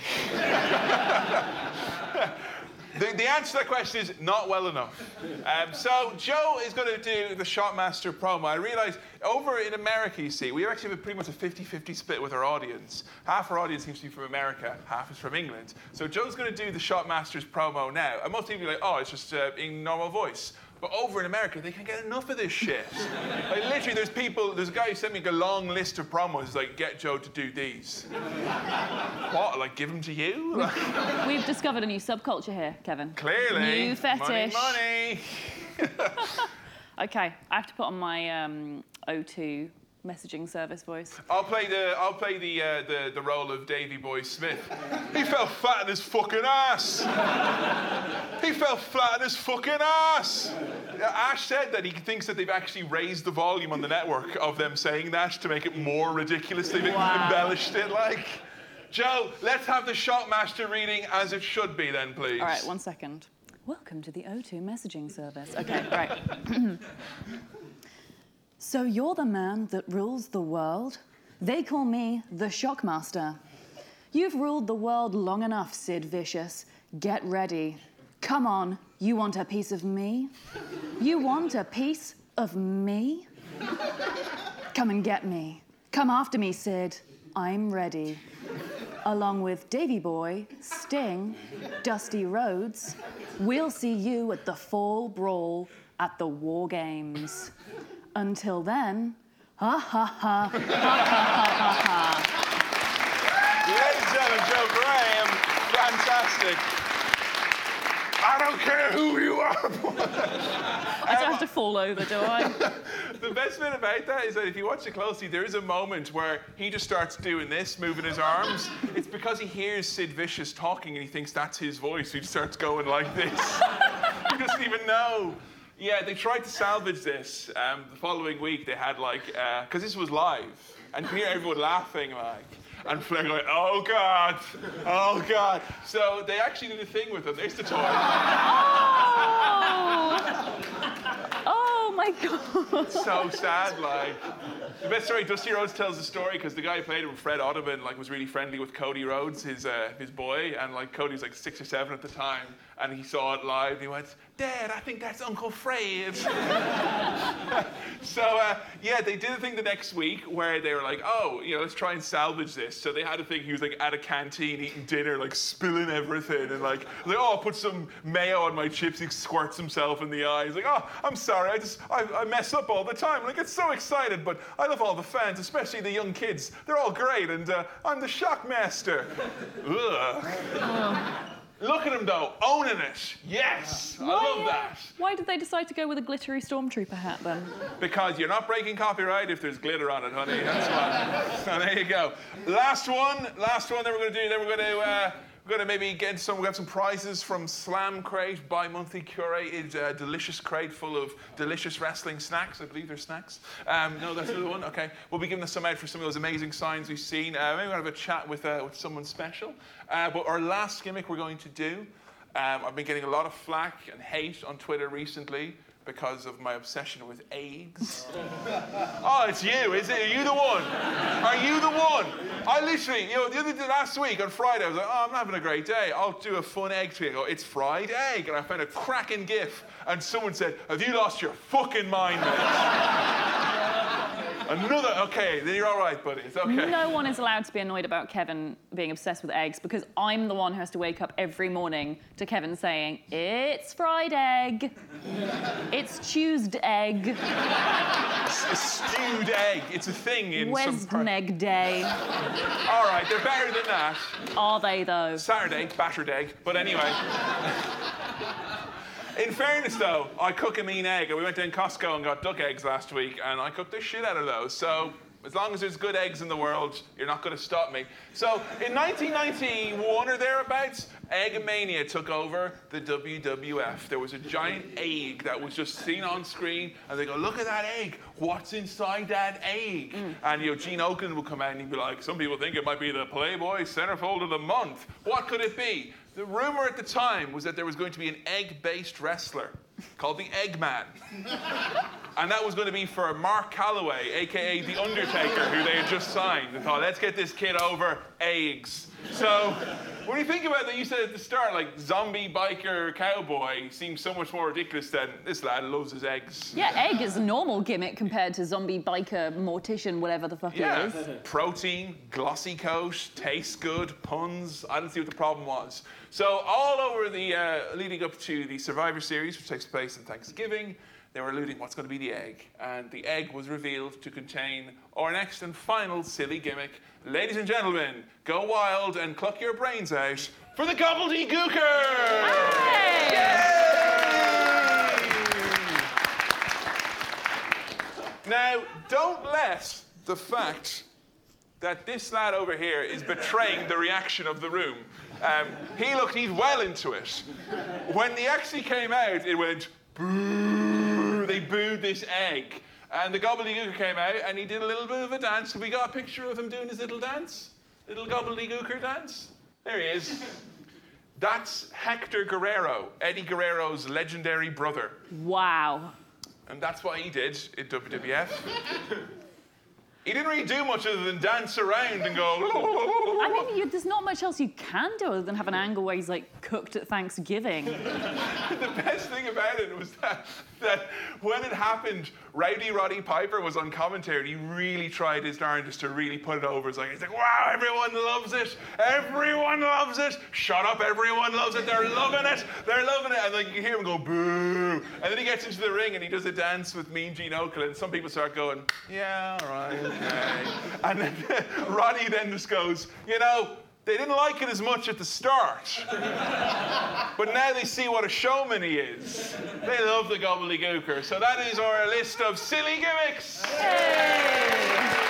the, the answer to that question is not well enough. Um, so Joe is going to do the Shockmaster promo. I realise over in America, you see, we actually have a pretty much a fifty-fifty split with our audience. Half our audience seems to be from America, half is from England. So Joe's going to do the Shockmaster's promo now. And most people are like, oh, it's just uh, in normal voice. But over in America, they can't get enough of this shit. Like, literally, there's people... There's a guy who sent me a long list of promos, like, get Joe to do these. What? Like, give them to you? We've, we've discovered a new subculture here, Kevin. Clearly. New fetish. Money, money. OK, I have to put on my um, O two messaging service voice. I'll play the I'll play the uh, the, the role of Davy Boy Smith. He fell flat on his fucking ass. He fell flat on his fucking ass. Ash said that he thinks that they've actually raised the volume on the network of them saying that to make it more ridiculous. They've wow. embellished it like. Joe, let's have the shot master reading as it should be then, please. All right, one second. Welcome to the O two messaging service. Okay, right. So you're the man that rules the world? They call me the Shockmaster. You've ruled the world long enough, Sid Vicious. Get ready. Come on, you want a piece of me? You want a piece of me? Come and get me. Come after me, Sid. I'm ready. Along with Davy Boy, Sting, Dusty Rhodes, we'll see you at the Fall Brawl at the War Games. Until then, ha ha ha, ha ha ha ha ha. Ladies and gentlemen, Joe Graham, fantastic. I don't care who you are. I don't have to fall over, do I? The best bit about that is that if you watch it closely, there is a moment where he just starts doing this, moving his arms. It's because he hears Sid Vicious talking and he thinks that's his voice. He just starts going like this. He doesn't even know. Yeah, they tried to salvage this. Um, the following week, they had like, because uh, this was live, and you can hear everyone laughing, like, and Flair going, oh God, oh God. So they actually did a thing with them. There's the toy. Oh! Oh my God. So sad, like. The best story, Dusty Rhodes tells the story, because the guy who played him, Fred Ottoman, like, was really friendly with Cody Rhodes, his uh, his boy, and like Cody was like six or seven at the time, and he saw it live, and he went, Dad, I think that's Uncle Fred. So, uh, yeah, they did a thing the next week where they were like, oh, you know, let's try and salvage this. So they had a thing, he was like at a canteen eating dinner, like spilling everything, and like, like oh, I'll put some mayo on my chips, he squirts himself in the eye. He's like, oh, I'm sorry, I just, I, I mess up all the time. Like, I get so excited, but I love all the fans, especially the young kids. They're all great, and uh, I'm the Shockmaster. Ugh. Look at him, though, owning it. Yes, Why, I love that. Why did they decide to go with a glittery stormtrooper hat, then? Because you're not breaking copyright if there's glitter on it, honey. That's why. So there you go. Last one, last one that we're going to do. Then we're going to uh, we're going to maybe get some. We have some prizes from Slam Crate, bi-monthly curated, uh, delicious crate full of delicious wrestling snacks. I believe they're snacks. Um, no, that's the other one. Okay, we'll be giving this some out for some of those amazing signs we've seen. Uh, maybe we'll have a chat with uh, with someone special. Uh, but our last gimmick we're going to do, um, I've been getting a lot of flack and hate on Twitter recently because of my obsession with eggs. Oh, it's you, is it? Are you the one? Are you the one? I literally, you know, the other day, last week on Friday, I was like, oh, I'm having a great day. I'll do a fun egg tweet. I go, it's fried egg. And I found a cracking gif, and someone said, have you lost your fucking mind, mate? Another, okay, then you're all right, buddy, it's okay. No one is allowed to be annoyed about Kevin being obsessed with eggs because I'm the one who has to wake up every morning to Kevin saying, it's fried egg, it's Tuesday egg. It's a stewed egg, it's a thing in Wednesday some egg day. All right, they're better than that. Are they, though? Saturday, battered egg, but anyway. In fairness, though, I cook a mean egg, and we went down Costco and got duck eggs last week, and I cooked the shit out of those. So, as long as there's good eggs in the world, you're not going to stop me. So, in nineteen ninety-one or thereabouts, egg mania took over the W W F. There was a giant egg that was just seen on screen, and they go, look at that egg. What's inside that egg? Mm. And, you know, Gene Oakland would come out and he'd be like, some people think it might be the Playboy Centerfold of the Month. What could it be? The rumor at the time was that there was going to be an egg-based wrestler called the Eggman. And that was going to be for Mark Calloway, a k a. The Undertaker, who they had just signed. They thought, let's get this kid over eggs. So when you think about that, you said at the start, like, zombie biker cowboy seems so much more ridiculous than this lad loves his eggs. Yeah, egg is a normal gimmick compared to zombie biker, mortician, whatever the fuck yeah. it is. Protein, glossy coat, tastes good, puns. I didn't see what the problem was. So all over the, uh, leading up to the Survivor Series, which takes place on Thanksgiving, they were alluding what's going to be the egg. And the egg was revealed to contain our next and final silly gimmick. Ladies and gentlemen, go wild and cluck your brains out for the gobbledygooker! Hey! Yay! Now, don't let the fact that this lad over here is betraying the reaction of the room. Um, he looked, he's well into it. When the actually came out, it went, boo, they booed this egg. And the gobbledygooker came out, and he did a little bit of a dance. Have we got a picture of him doing his little dance? Little gobbledygooker dance? There he is. That's Hector Guerrero, Eddie Guerrero's legendary brother. Wow. And that's what he did in W W F. He didn't really do much other than dance around and go... I mean, you, there's not much else you can do other than have an angle where he's, like, cooked at Thanksgiving. The best thing about it was that, that when it happened, Rowdy Roddy Piper was on commentary. He really tried his darndest to really put it over. It's like, it's like, wow, everyone loves it. Everyone loves it. Shut up, everyone loves it. They're loving it. They're loving it. And, like, you hear him go, boo. And then he gets into the ring and he does a dance with Mean Gene Okerlund. And some people start going, yeah, all right. Okay. And then Roddy then just goes, you know, they didn't like it as much at the start. But now they see what a showman he is. They love the gobbledygooker. So that is our list of silly gimmicks. Yay!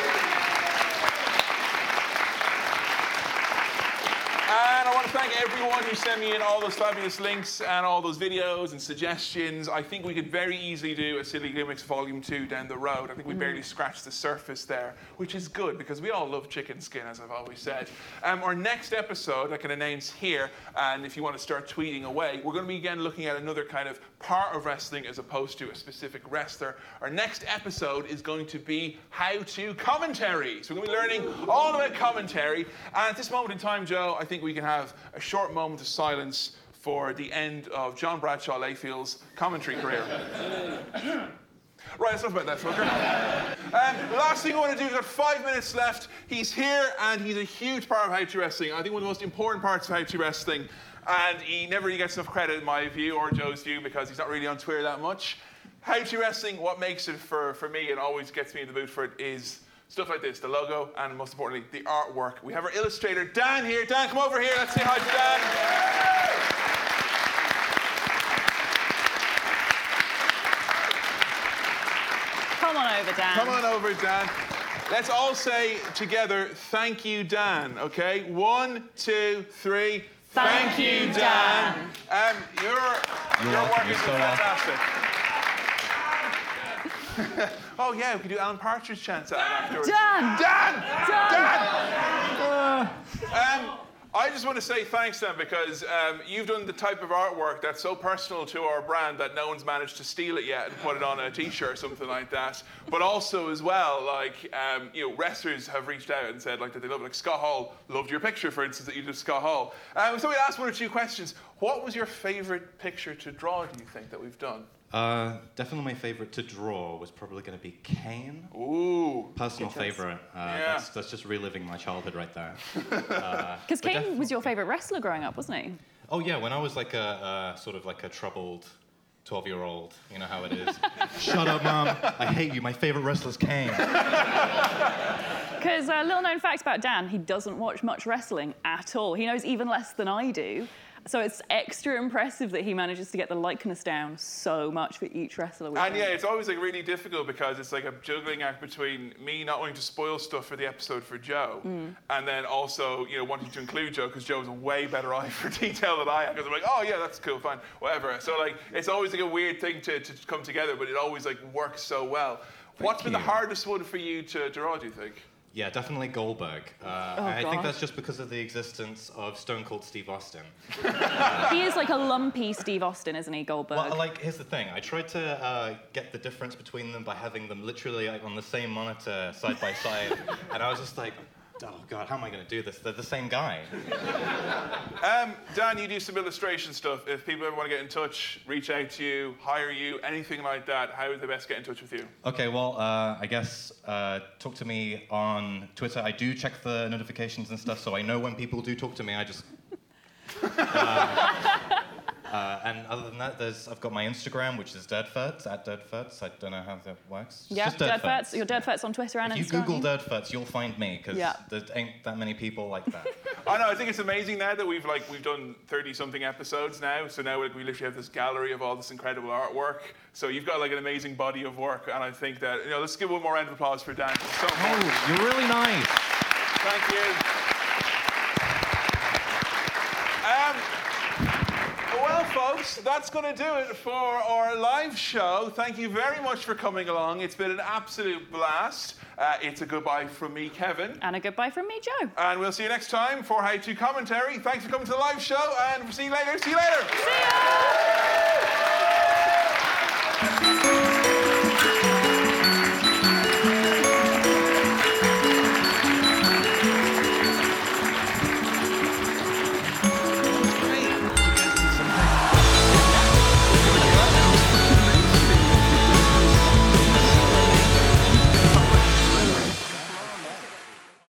And I want to thank everyone who sent me in all those fabulous links and all those videos and suggestions. I think we could very easily do a Silly Gimmicks Volume two down the road. I think we mm. barely scratched the surface there, which is good because we all love chicken skin, as I've always said. Um, our next episode, I can announce here, and if you want to start tweeting away, we're going to be again looking at another kind of part of wrestling as opposed to a specific wrestler. Our next episode is going to be how-to commentary. So we're going to be learning all about commentary. And at this moment in time, Joe, I think we can have a short moment of silence for the end of John Bradshaw Layfield's commentary career. Right, let's talk about that, fucker. Um, last thing I want to do, we've got five minutes left. He's here, and he's a huge part of How to Wrestling. I think one of the most important parts of How to Wrestling, and he never really gets enough credit, in my view, or Joe's view, because he's not really on Twitter that much. How to Wrestling, what makes it for, for me, and always gets me in the mood for it, is stuff like this, the logo, and most importantly, the artwork. We have our illustrator, Dan, here. Dan, come over here. Let's say hi to Dan. Come on over, Dan. Come on over, Dan. Let's all say together, thank you, Dan, OK? One, two, three. Thank, thank you, you, Dan. Dan. Um, your your work is so fantastic. Welcome. Oh, yeah, we could do Alan Partridge chants at it afterwards. Dan! Dan! Dan! Dan! Dan! Uh, um, I just want to say thanks, Dan, because um, you've done the type of artwork that's so personal to our brand that no one's managed to steal it yet and put it on a T-shirt or something like that. But also, as well, like, um, you know, wrestlers have reached out and said, like, that they love it. Like, Scott Hall loved your picture, for instance, that you did with Scott Hall. Um, so we asked one or two questions. What was your favourite picture to draw, do you think, that we've done? Uh, definitely my favourite to draw was probably going to be Kane. Ooh. Personal favourite. Uh, yeah. that's, that's just reliving my childhood right there. Because uh, Kane definitely... was your favourite wrestler growing up, wasn't he? Oh, yeah. When I was like a, a sort of like a troubled twelve-year-old, you know how it is. Shut up, Mum. I hate you. My favourite wrestler's Kane. Because a uh, little known fact about Dan, he doesn't watch much wrestling at all. He knows even less than I do. So it's extra impressive that he manages to get the likeness down so much for each wrestler. And him. Yeah, it's always like really difficult because it's like a juggling act between me not wanting to spoil stuff for the episode for Joe, mm. and then also, you know, wanting to include Joe because Joe's a way better eye for detail than I am. Because I'm like, oh yeah, that's cool, fine, whatever. So like, it's always like a weird thing to, to come together, but it always like works so well. Thank What's you. Been the hardest one for you to draw? Do you think? Yeah, definitely Goldberg. Uh, oh, I God. think that's just because of the existence of Stone Cold Steve Austin. uh, he is like a lumpy Steve Austin, isn't he, Goldberg? Well, like, here's the thing. I tried to uh, get the difference between them by having them literally like, on the same monitor side by side, and I was just like, oh, God, how am I going to do this? They're the same guy. um, Dan, you do some illustration stuff. If people ever want to get in touch, reach out to you, hire you, anything like that, how would they best get in touch with you? OK, well, uh, I guess uh, talk to me on Twitter. I do check the notifications and stuff, so I know when people do talk to me. I just... Uh, Uh, and other than that, there's I've got my Instagram, which is Dirtferts, at Dirtferts. I don't know how that works. Yeah, Dirtferts. You're Dirtferts on Twitter and Instagram. If you Google Dirtferts, you'll find me, because yeah. there ain't that many people like that. I know, I think it's amazing now that we've like we've done thirty-something episodes now, so now like, we literally have this gallery of all this incredible artwork. So you've got like an amazing body of work, and I think that, you know, let's give one more round of applause for Dan. So oh, you're really nice. Thank you. Folks, that's going to do it for our live show. Thank you very much for coming along. It's been an absolute blast. Uh, it's a goodbye from me, Kevin. And a goodbye from me, Joe. And we'll see you next time for How To Commentary. Thanks for coming to the live show, and we'll see you later. See you later. See ya.